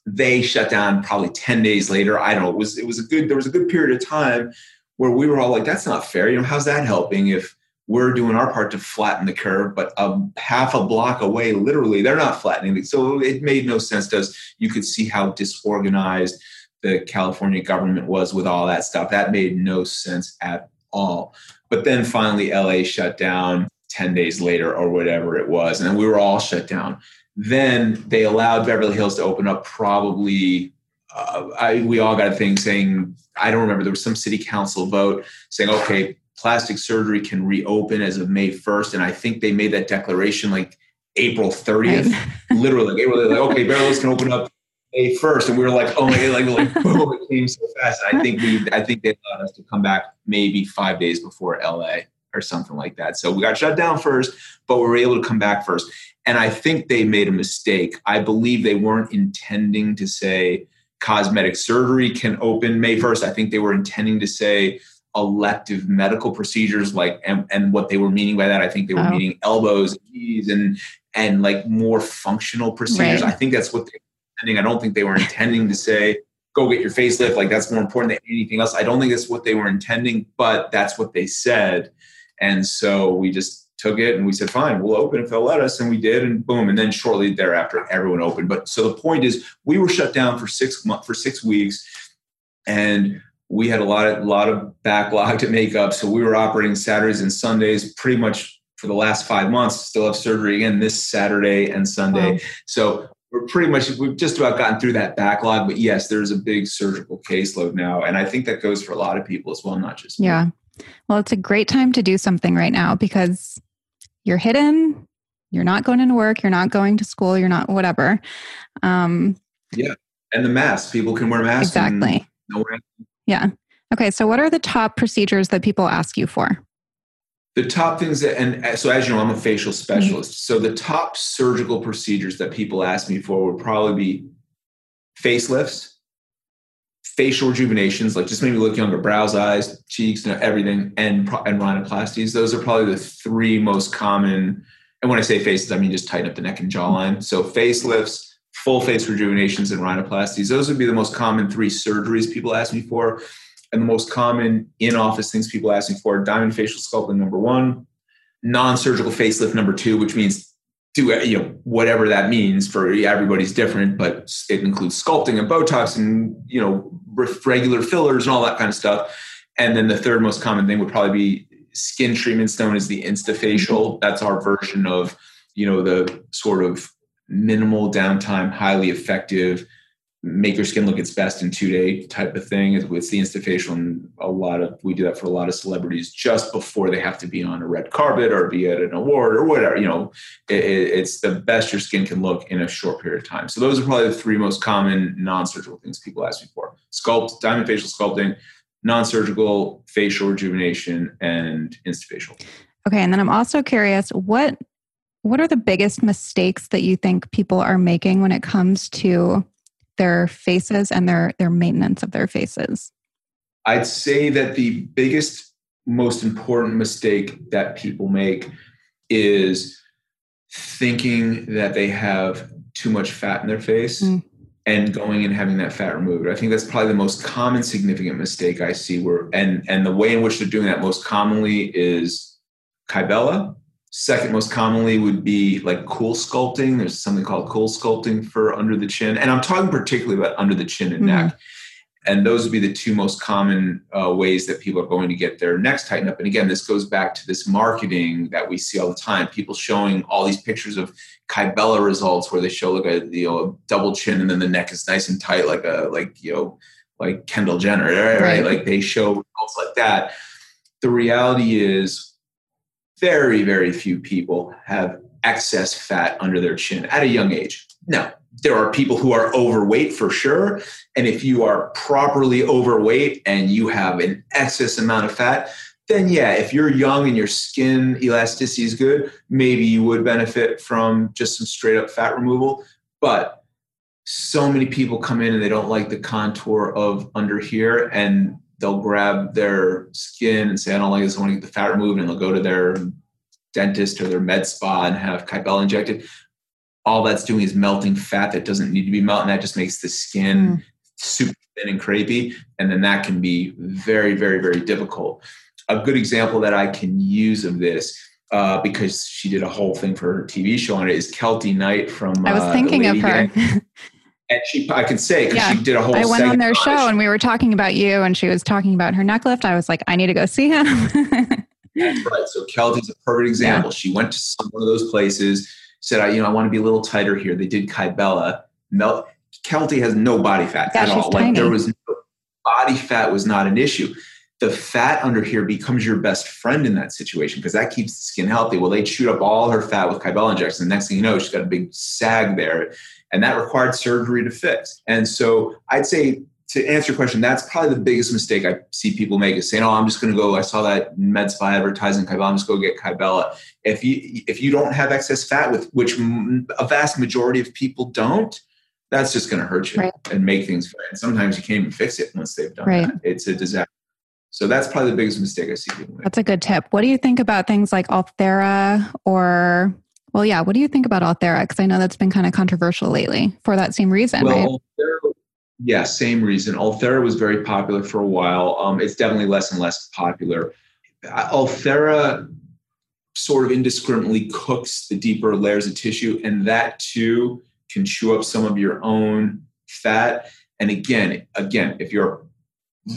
They shut down probably ten days later. I don't know. It was, it was a good, there was a good period of time where we were all like, that's not fair. You know, how's that helping if we're doing our part to flatten the curve, but a half a block away, literally, they're not flattening it. So it made no sense to us. You could see how disorganized the California government was with all that stuff. That made no sense at all. But then finally, L A shut down ten days later or whatever it was. And then we were all shut down. Then they allowed Beverly Hills to open up probably, uh, I, we all got a thing saying, I don't remember, there was some city council vote saying, okay, plastic surgery can reopen as of May first. And I think they made that declaration like April thirtieth, right. literally. They were like, okay, Beverly Hills can open up May first. And we were like, oh my God, like, like boom, it came so fast. And I think we, I think they allowed us to come back maybe five days before L A or something like that. So we got shut down first, but we were able to come back first. And I think they made a mistake. I believe they weren't intending to say cosmetic surgery can open May first. I think they were intending to say elective medical procedures, like, and, and what they were meaning by that, I think they were oh. meaning elbows, knees, and, and like more functional procedures. Right. I think that's what they were intending. I don't think they were intending to say, go get your facelift. Like, that's more important than anything else. I don't think that's what they were intending, but that's what they said. And so we just took it and we said, fine, we'll open if they'll let us. And we did, and boom. And then shortly thereafter, everyone opened. But so the point is, we were shut down for six months, for six weeks. And we had a lot of, lot of backlog to make up. So we were operating Saturdays and Sundays pretty much for the last five months, still have surgery again this Saturday and Sunday. Wow. So we're pretty much, we've just about gotten through that backlog, but yes, there's a big surgical caseload now. And I think that goes for a lot of people as well, not just me. Yeah. Well, it's a great time to do something right now because you're hidden, you're not going into work, you're not going to school, you're not whatever. Um, yeah. And the masks, people can wear masks. Exactly. No way. Yeah. Okay. So what are the top procedures that people ask you for? The top things that, and so as you know, I'm a facial specialist. Mm-hmm. So the top surgical procedures that people ask me for would probably be facelifts, facial rejuvenations, like just maybe look younger, brows, eyes, cheeks, you know, everything, and and rhinoplasties. Those are probably the three most common. And when I say faces, I mean just tighten up the neck and jawline. So facelifts, full face rejuvenations, and rhinoplasties. Those would be the most common three surgeries people ask me for. And the most common in-office things people ask me for: diamond facial sculpting, number one, non-surgical facelift, number two, which means do, you know, whatever that means, for everybody's different, but it includes sculpting and Botox and, you know, regular fillers and all that kind of stuff. And then the third most common thing would probably be skin treatments, known as the Instafacial. That's our version of, you know, the sort of minimal downtime, highly effective, make your skin look its best in two day type of thing. It's the Instafacial, and a lot of, we do that for a lot of celebrities just before they have to be on a red carpet or be at an award or whatever. You know, it, it's the best your skin can look in a short period of time. So those are probably the three most common non-surgical things people ask me for: sculpt, diamond facial sculpting, non-surgical facial rejuvenation, and Instafacial. Okay. And then I'm also curious, what, what are the biggest mistakes that you think people are making when it comes to their faces and their, their maintenance of their faces? I'd say that the biggest, most important mistake that people make is thinking that they have too much fat in their face mm. and going and having that fat removed. I think that's probably the most common significant mistake I see where, and, and the way in which they're doing that most commonly is Kybella. Second most commonly would be like cool sculpting. There's something called cool sculpting for under the chin. And I'm talking particularly about under the chin and mm-hmm. neck. And those would be the two most common uh, ways that people are going to get their necks tightened up. And again, this goes back to this marketing that we see all the time. People showing all these pictures of Kybella results where they show like a, you know, a double chin and then the neck is nice and tight, like a, like, you know, like Kendall Jenner, right? right. Like they show results like that. The reality is, very, very few people have excess fat under their chin at a young age. Now, there are people who are overweight for sure. And if you are properly overweight and you have an excess amount of fat, then yeah, if you're young and your skin elasticity is good, maybe you would benefit from just some straight up fat removal. But so many people come in and they don't like the contour of under here, and they'll grab their skin and say, I don't like this, I want to get the fat removed. And they'll go to their dentist or their med spa and have Kybella injected. All that's doing is melting fat that doesn't need to be melted. That just makes the skin mm. super thin and crepey. And then that can be very, very, very difficult. A good example that I can use of this, uh, because she did a whole thing for her T V show on it, is Kelty Knight from. I was uh, thinking of her. And she, I can say, because yeah. she did a whole. I went on their show on and we were talking about you, and she was talking about her neck lift. I was like, I need to go see him. That's right. So Kelty's a perfect example. Yeah. She went to some, one of those places, said, I, you know, I want to be a little tighter here. They did Kybella. Mel- Kelty has no body fat yeah, at all. Tiny. Like there was no, body fat was not an issue. The fat under here becomes your best friend in that situation because that keeps the skin healthy. Well, they chewed up all her fat with Kybella injections. The next thing you know, she's got a big sag there, and that required surgery to fix. And so I'd say, to answer your question, that's probably the biggest mistake I see people make is saying, oh, I'm just going to go, I saw that med spa advertising Kybella, I'm just going to get Kybella. If you, if you don't have excess fat, with which a vast majority of people don't, that's just going to hurt you right. and make things fit. And sometimes you can't even fix it once they've done right. that. It's a disaster. So that's probably the biggest mistake I see people make. That's a good tip. What do you think about things like Ulthera or, well, yeah, what do you think about Ulthera? Because I know that's been kind of controversial lately for that same reason, well, right? Ulthera, yeah, same reason. Ulthera was very popular for a while. Um, it's definitely less and less popular. Ulthera sort of indiscriminately cooks the deeper layers of tissue, and that too can chew up some of your own fat. And again, again, if you're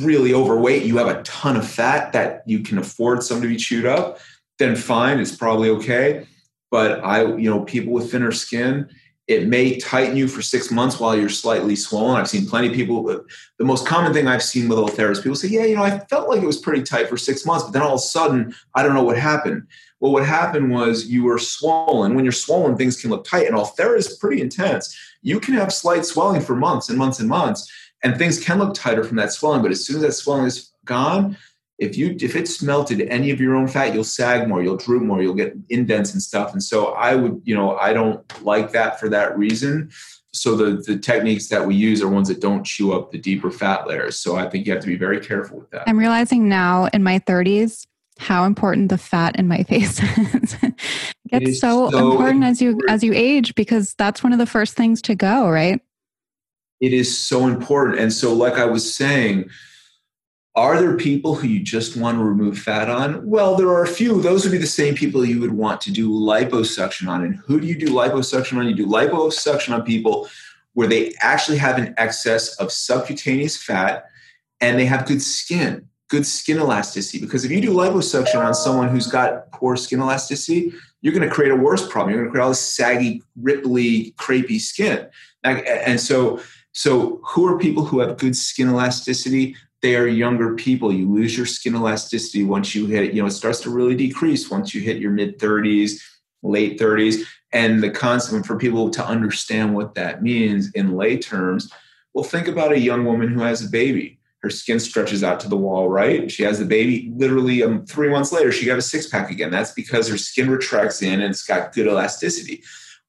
really overweight, you have a ton of fat that you can afford some to be chewed up, then fine, it's probably okay. But I, you know, people with thinner skin, it may tighten you for six months while you're slightly swollen. I've seen plenty of people. The most common thing I've seen with Ulthera is people say, yeah, you know, I felt like it was pretty tight for six months, but then all of a sudden, I don't know what happened. Well, what happened was you were swollen. When you're swollen, things can look tight, and Ulthera is pretty intense. You can have slight swelling for months and months and months, and things can look tighter from that swelling, but as soon as that swelling is gone, if you if it's melted any of your own fat, you'll sag more, you'll droop more, you'll get indents and stuff. And so I would, you know, I don't like that for that reason. So the, the techniques that we use are ones that don't chew up the deeper fat layers. So I think you have to be very careful with that. I'm realizing now in my thirties how important the fat in my face is. It's it so, so important, important as you as you age, because that's one of the first things to go, right? It is so important. And so like I was saying, are there people who you just want to remove fat on? Well, there are a few. Those would be the same people you would want to do liposuction on. And who do you do liposuction on? You do liposuction on people where they actually have an excess of subcutaneous fat and they have good skin, good skin elasticity. Because if you do liposuction on someone who's got poor skin elasticity, you're going to create a worse problem. You're going to create all this saggy, ripply, crepey skin. And so... So who are people who have good skin elasticity? They are younger people. You lose your skin elasticity once you hit, you know, it starts to really decrease once you hit your mid-thirties, late thirties. And the concept for people to understand what that means in lay terms, well, think about a young woman who has a baby. Her skin stretches out to the wall, right? She has the baby. Literally um, three months later, she got a six-pack again. That's because her skin retracts in and it's got good elasticity.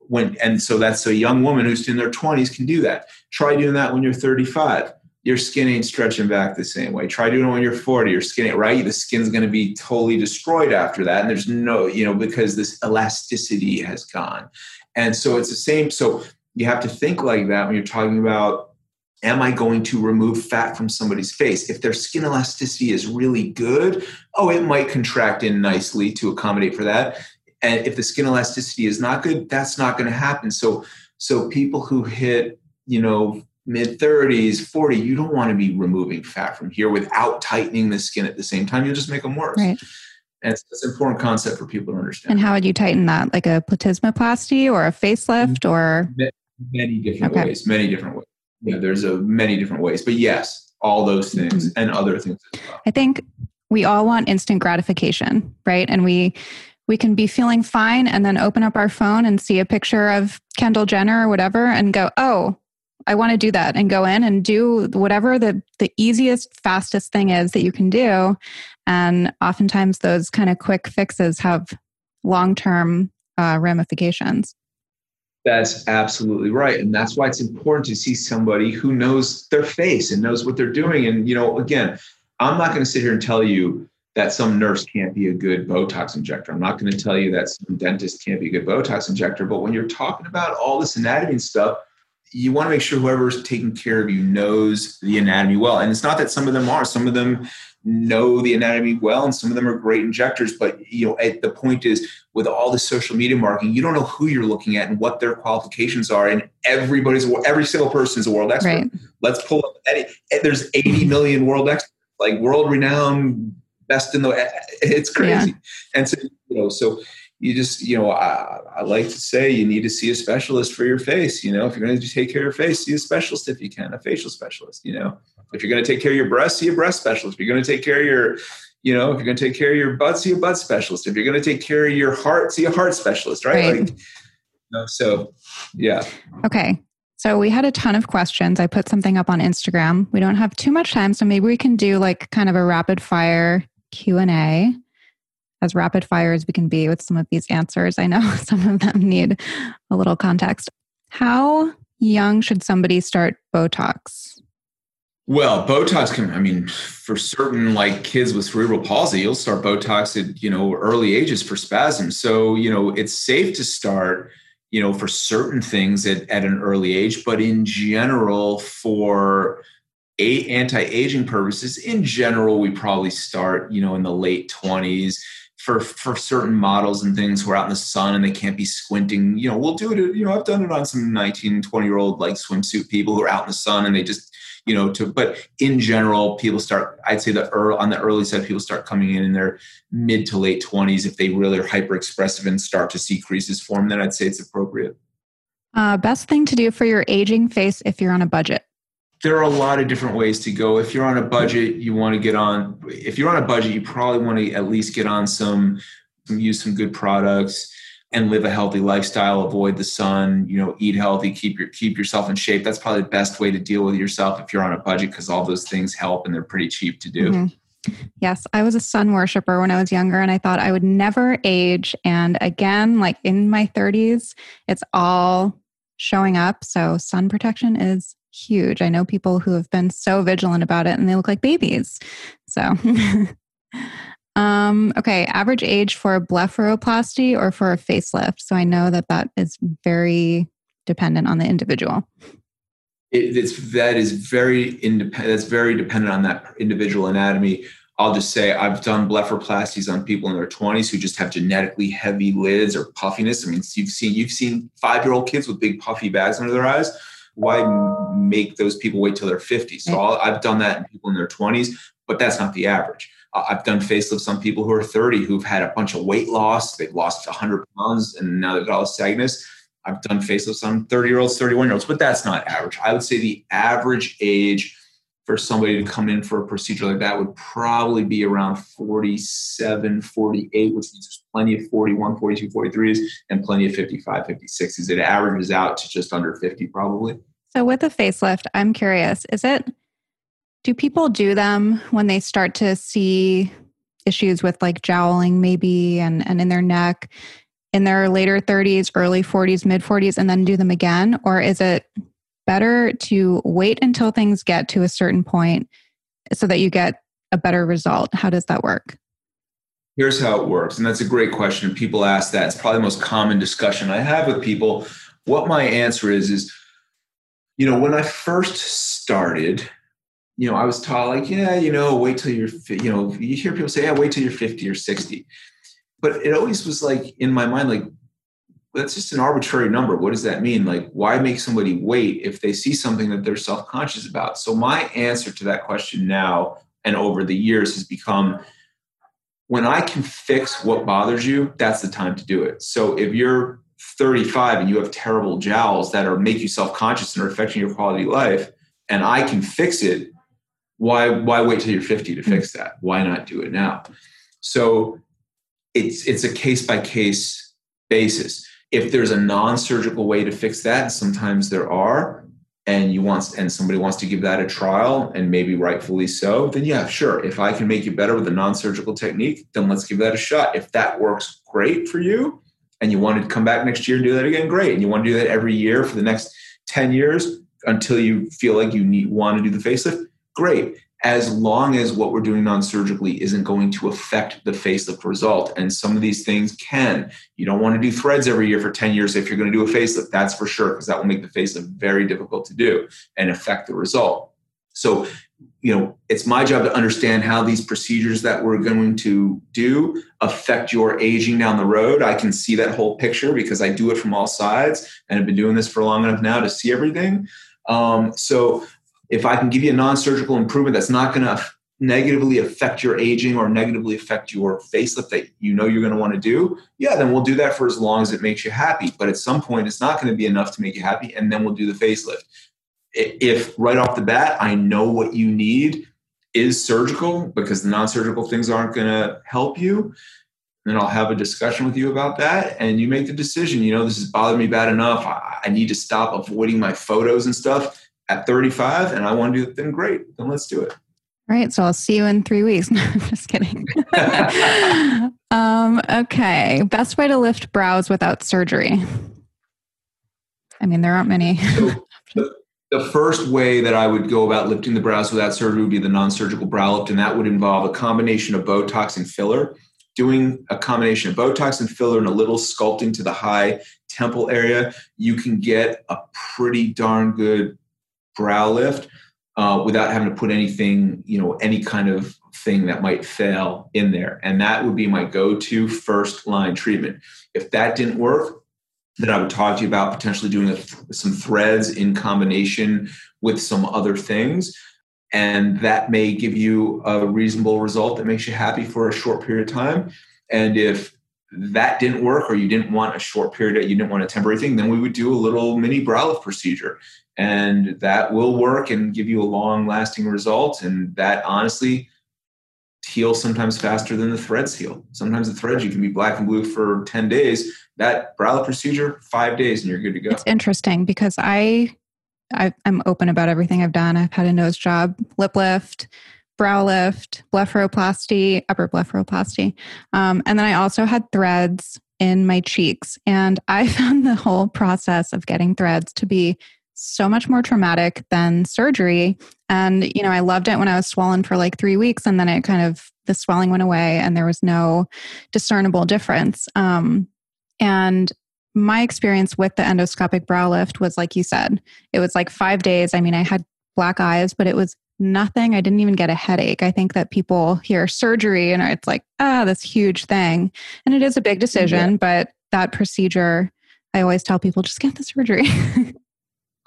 When, and so that's a young woman who's in their twenties can do that. Try doing that when you're thirty-five. Your skin ain't stretching back the same way. Try doing it when you're forty. Your skin ain't right. The skin's going to be totally destroyed after that. And there's no, you know, because this elasticity has gone. And so it's the same. So you have to think like that when you're talking about, am I going to remove fat from somebody's face? If their skin elasticity is really good, oh, it might contract in nicely to accommodate for that. And if the skin elasticity is not good, that's not going to happen. So, so people who hit, you know, mid thirties, forty, you don't want to be removing fat from here without tightening the skin at the same time. You'll just make them worse. Right. And it's, it's an important concept for people to understand. And how would you tighten that? Like a platysmoplasty or a facelift or? Many different okay. ways, many different ways. Yeah, there's a many different ways, but yes, all those things mm-hmm. and other things as well. I think we all want instant gratification, right? And we, We can be feeling fine and then open up our phone and see a picture of Kendall Jenner or whatever and go, oh, I want to do that, and go in and do whatever the, the easiest, fastest thing is that you can do. And oftentimes those kind of quick fixes have long-term uh, ramifications. That's absolutely right. And that's why it's important to see somebody who knows their face and knows what they're doing. And, you know, again, I'm not going to sit here and tell you that some nurse can't be a good Botox injector. I'm not going to tell you that some dentist can't be a good Botox injector. But when you're talking about all this anatomy and stuff, you want to make sure whoever's taking care of you knows the anatomy well. And it's not that some of them are. Some of them know the anatomy well, and some of them are great injectors. But, you know, at the point is, with all the social media marketing, you don't know who you're looking at and what their qualifications are. And everybody's every single person is a world expert. Right. Let's pull up any. There's eighty million world experts, like world renowned, best in the. It's crazy. Yeah. And so, you know, so. You just, you know, I, I like to say you need to see a specialist for your face. You know, if you're going to take care of your face, see a specialist if you can, a facial specialist. You know, if you're going to take care of your breast, see a breast specialist. If you're going to take care of your, you know, if you're going to take care of your butt, see a butt specialist. If you're going to take care of your heart, see a heart specialist, right? Right. Like, you know, so, yeah. Okay. So we had a ton of questions. I put something up on Instagram. We don't have too much time, so maybe we can do like kind of a rapid fire Q and A. As rapid fire as we can be with some of these answers. I know some of them need a little context. How young should somebody start Botox? Well, Botox can, I mean, for certain, like kids with cerebral palsy, you'll start Botox at, you know, early ages for spasms. So, you know, it's safe to start, you know, for certain things at, at an early age, but in general for a- anti-aging purposes, in general, we probably start, you know, in the late twenties. For, for certain models and things who are out in the sun and they can't be squinting, you know, we'll do it. You know, I've done it on some nineteen, twenty year old like swimsuit people who are out in the sun and they just, you know, to, but in general, people start, I'd say the early, on the early side, people start coming in in their mid to late twenties. If they really are hyper expressive and start to see creases form, then I'd say it's appropriate. Uh, best thing to do for your aging face if you're on a budget. There are a lot of different ways to go. If you're on a budget, you want to get on, if you're on a budget, you probably want to at least get on some, use some good products and live a healthy lifestyle, avoid the sun, you know, eat healthy, keep your, keep yourself in shape. That's probably the best way to deal with yourself if you're on a budget, because all those things help and they're pretty cheap to do. Mm-hmm. Yes. I was a sun worshiper when I was younger and I thought I would never age. And again, like in my thirties, it's all showing up. So sun protection is huge. I know people who have been so vigilant about it and they look like babies. So, um, okay. Average age for a blepharoplasty or for a facelift. So I know that that is very dependent on the individual. It, it's, that is very independent. That's very dependent on that individual anatomy. I'll just say I've done blepharoplasties on people in their twenties who just have genetically heavy lids or puffiness. I mean, you've seen, you've seen five-year-old kids with big puffy bags under their eyes. Why make those people wait till they're fifty? So I'll, I've done that in people in their twenties, but that's not the average. Uh, I've done facelifts on people who are thirty, who've had a bunch of weight loss. They've lost one hundred pounds and now they've got all saggerness. I've done facelifts on thirty-year-olds, thirty-one-year-olds, but that's not average. I would say the average age for somebody to come in for a procedure like that would probably be around forty-seven, forty-eight, which means there's plenty of forty-one, forty-two, forty-threes, and plenty of fifty-five, fifty-sixes. It averages out to just under fifty probably. So with a facelift, I'm curious, is it, do people do them when they start to see issues with like jowling maybe and, and in their neck in their later thirties, early forties, mid forties, and then do them again? Or is it better to wait until things get to a certain point so that you get a better result? How does that work? Here's how it works. And that's a great question. People ask that. It's probably the most common discussion I have with people. What my answer is, is, you know, when I first started, you know, I was taught like, yeah, you know, wait till you're, you know, you hear people say, yeah, wait till you're fifty or sixty. But it always was like in my mind, like, that's just an arbitrary number. What does that mean? Like, why make somebody wait if they see something that they're self-conscious about? So my answer to that question now and over the years has become, when I can fix what bothers you, that's the time to do it. So if you're thirty-five and you have terrible jowls that are make you self-conscious and are affecting your quality of life, and I can fix it, why why wait till you're fifty to fix that? Why not do it now? So it's it's a case-by-case basis. If there's a non-surgical way to fix that, sometimes there are, and you want and somebody wants to give that a trial, and maybe rightfully so, then yeah, sure. If I can make you better with a non-surgical technique, then let's give that a shot. If that works great for you, and you want to come back next year and do that again, great. And you want to do that every year for the next ten years until you feel like you need, want to do the facelift, great. As long as what we're doing non-surgically isn't going to affect the facelift result. And some of these things can. You don't want to do threads every year for ten years if you're going to do a facelift, that's for sure, because that will make the facelift very difficult to do and affect the result. So, you know, it's my job to understand how these procedures that we're going to do affect your aging down the road. I can see that whole picture because I do it from all sides and I've been doing this for long enough now to see everything. Um, so if I can give you a non-surgical improvement that's not going to negatively affect your aging or negatively affect your facelift that you know you're going to want to do, yeah, then we'll do that for as long as it makes you happy. But at some point, it's not going to be enough to make you happy, and then we'll do the facelift. If right off the bat, I know what you need is surgical because the non-surgical things aren't going to help you, then I'll have a discussion with you about that, and you make the decision. You know, this has bothered me bad enough. I need to stop avoiding my photos and stuff at thirty-five, and I want to do it, then great. Then let's do it. All right. So I'll see you in three weeks. No, I'm just kidding. um, okay. Best way to lift brows without surgery. I mean, there aren't many. So the, the first way that I would go about lifting the brows without surgery would be the non-surgical brow lift. And that would involve a combination of Botox and filler, doing a combination of Botox and filler and a little sculpting to the high temple area. You can get a pretty darn good brow lift uh, without having to put anything, you know, any kind of thing that might fail in there. And that would be my go-to first line treatment. If that didn't work, then I would talk to you about potentially doing a th- some threads in combination with some other things. And that may give you a reasonable result that makes you happy for a short period of time. And if that didn't work, or you didn't want a short period, you didn't want a temporary thing, then we would do a little mini brow lift procedure. And that will work and give you a long lasting result. And that honestly heals sometimes faster than the threads heal. Sometimes the threads, you can be black and blue for ten days. That brow lift procedure, five days and you're good to go. It's interesting because I, I I'm open about everything I've done. I've had a nose job, lip lift, brow lift, blepharoplasty, upper blepharoplasty. Um, and then I also had threads in my cheeks. And I found the whole process of getting threads to be so much more traumatic than surgery. And, you know, I loved it when I was swollen for like three weeks and then it kind of, the swelling went away and there was no discernible difference. Um, and my experience with the endoscopic brow lift was, like you said, it was like five days. I mean, I had black eyes, but it was nothing. I didn't even get a headache. I think that people hear surgery and it's like, ah, this huge thing. And it is a big decision, yeah. But that procedure, I always tell people, just get the surgery.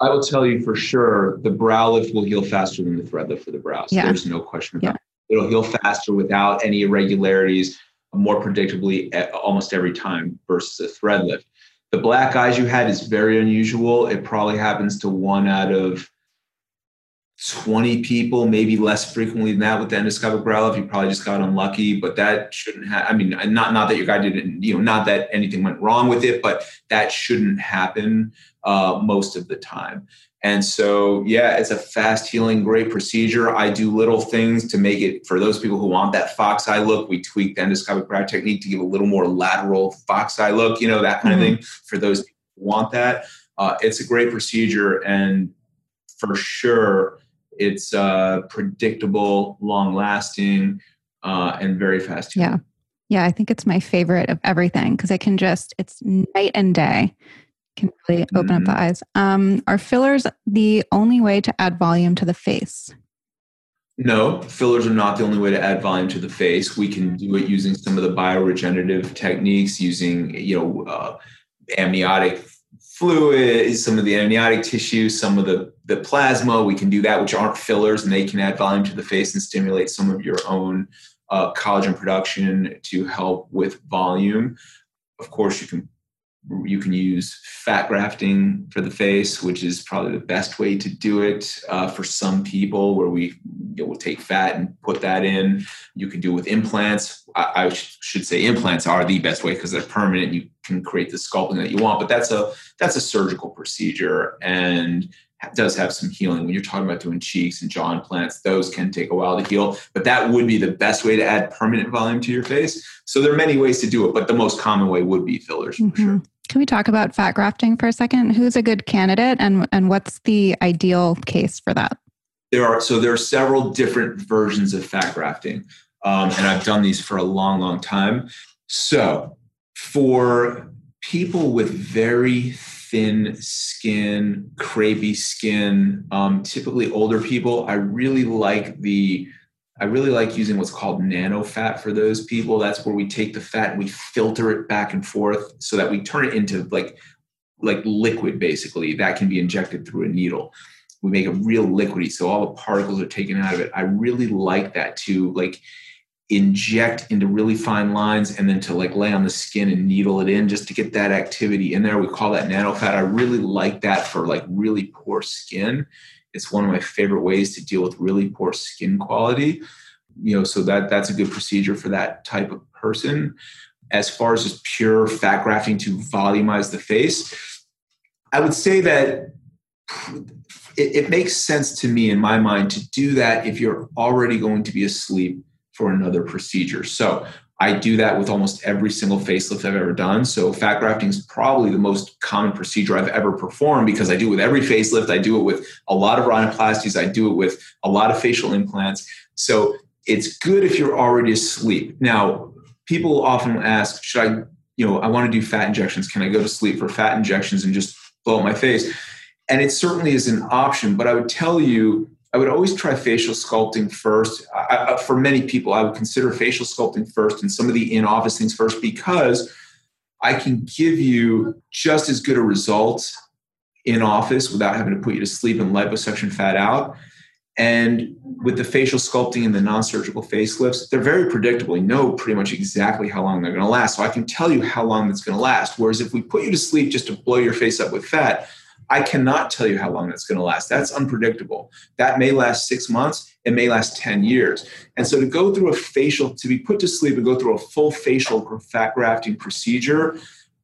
I will tell you for sure, the brow lift will heal faster than the thread lift for the brow. So yeah. There's no question about yeah. it. It'll heal faster without any irregularities, more predictably at almost every time versus a thread lift. The black eyes you had is very unusual. It probably happens to one out of twenty people, maybe less frequently than that with the endoscopic brow lift. You probably just got unlucky, but that shouldn't have, I mean, not, not that your guy didn't, you know, not that anything went wrong with it, but that shouldn't happen uh, most of the time. And so, yeah, it's a fast healing, great procedure. I do little things to make it, for those people who want that fox eye look, we tweak the endoscopic brow technique to give a little more lateral fox eye look, you know, that kind mm-hmm. of thing. For those people who want that, uh, it's a great procedure. And for sure, it's uh, predictable, long-lasting, uh, and very fast. Yeah. Yeah, I think it's my favorite of everything because I can just, it's night and day. Can really open mm-hmm. up the eyes. Um, are fillers the only way to add volume to the face? No, fillers are not the only way to add volume to the face. We can do it using some of the bioregenerative techniques, using, you know, uh, amniotic fluid, some of the amniotic tissue, some of the, the plasma. We can do that, which aren't fillers, and they can add volume to the face and stimulate some of your own uh, collagen production to help with volume. Of course, you can You can use fat grafting for the face, which is probably the best way to do it uh, for some people, where we you know, will take fat and put that in. You can do it with implants. I, I should say implants are the best way because they're permanent. You can create the sculpting that you want, but that's a that's a surgical procedure and does have some healing. When you're talking about doing cheeks and jaw implants, those can take a while to heal, but that would be the best way to add permanent volume to your face. So there are many ways to do it, but the most common way would be fillers for mm-hmm. sure. Can we talk about fat grafting for a second? Who's a good candidate and, and what's the ideal case for that? There are, so there are several different versions of fat grafting. Um, and I've done these for a long, long time. So for people with very thin skin, crepey skin, um, typically older people, I really like the, I really like using what's called nano fat for those people. That's where we take the fat and we filter it back and forth so that we turn it into like, like liquid, basically, that can be injected through a needle. We make it real liquidy, so all the particles are taken out of it. I really like that to like inject into really fine lines and then to like lay on the skin and needle it in just to get that activity in there. We call that nano fat. I really like that for like really poor skin. It's one of my favorite ways to deal with really poor skin quality. You know, so that that's a good procedure for that type of person. As far as just pure fat grafting to volumize the face, I would say that it, it makes sense to me in my mind to do that if you're already going to be asleep for another procedure. So I do that with almost every single facelift I've ever done. So fat grafting is probably the most common procedure I've ever performed because I do it with every facelift. I do it with a lot of rhinoplasties. I do it with a lot of facial implants. So it's good if you're already asleep. Now, people often ask, should I, you know, I want to do fat injections. Can I go to sleep for fat injections and just blow up my face? And it certainly is an option, but I would tell you, I would always try facial sculpting first. I, I, for many people, I would consider facial sculpting first and some of the in-office things first because I can give you just as good a result in office without having to put you to sleep and liposuction fat out. And with the facial sculpting and the non-surgical facelifts, they're very predictable. You know pretty much exactly how long they're going to last. So I can tell you how long that's going to last. Whereas if we put you to sleep just to blow your face up with fat, I cannot tell you how long that's going to last. That's unpredictable. That may last six months. It may last ten years. And so to go through a facial, to be put to sleep and go through a full facial fat grafting procedure,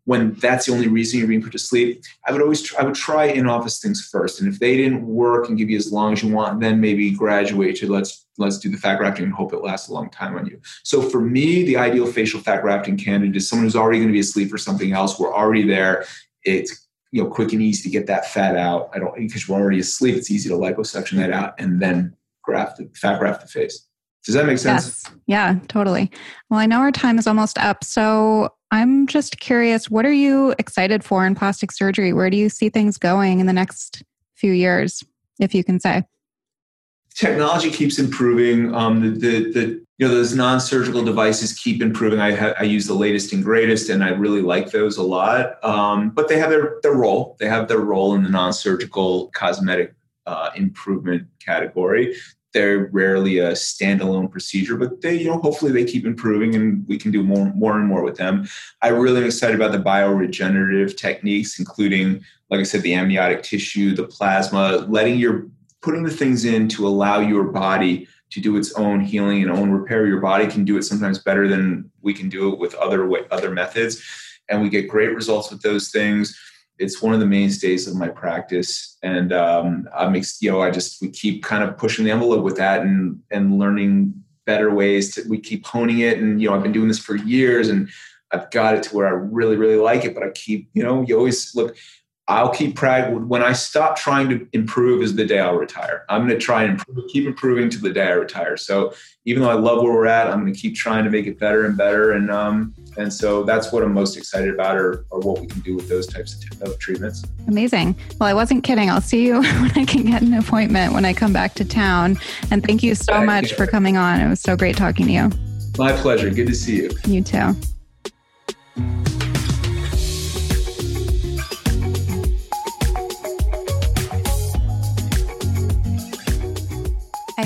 when that's the only reason you're being put to sleep, I would always, try, I would try in-office things first. And if they didn't work and give you as long as you want, then maybe graduate to let's, let's do the fat grafting and hope it lasts a long time on you. So for me, the ideal facial fat grafting candidate is someone who's already going to be asleep for something else. We're already there. It's, you know, quick and easy to get that fat out. I don't, because you're already asleep, it's easy to liposuction that out and then graft the, fat graft the face. Does that make sense? Yes. Yeah, totally. Well, I know our time is almost up. So I'm just curious, what are you excited for in plastic surgery? Where do you see things going in the next few years, if you can say? Technology keeps improving. Um, the, the, the, you know, those non-surgical devices keep improving. I, ha- I use the latest and greatest, and I really like those a lot. Um, but they have their, their role. They have their role in the non-surgical cosmetic uh, improvement category. They're rarely a standalone procedure, but they, you know, hopefully they keep improving, and we can do more, more and more with them. I really am excited about the bioregenerative techniques, including, like I said, the amniotic tissue, the plasma, letting your putting the things in to allow your body to do its own healing and own repair. Your body can do it sometimes better than we can do it with other way, other methods. And we get great results with those things. It's one of the mainstays of my practice. And um, I'm, you know, I just, we keep kind of pushing the envelope with that and, and learning better ways to, we keep honing it. And, you know, I've been doing this for years and I've got it to where I really, really like it, but I keep, you know, you always look, I'll keep practicing. When I stop trying to improve is the day I'll retire. I'm going to try and improve, keep improving till the day I retire. So even though I love where we're at, I'm going to keep trying to make it better and better. And um, and so that's what I'm most excited about, or, or what we can do with those types of, t- of treatments. Amazing. Well, I wasn't kidding. I'll see you when I can get an appointment when I come back to town. And thank you so much for coming on. It was so great talking to you. My pleasure. Good to see you. You too. I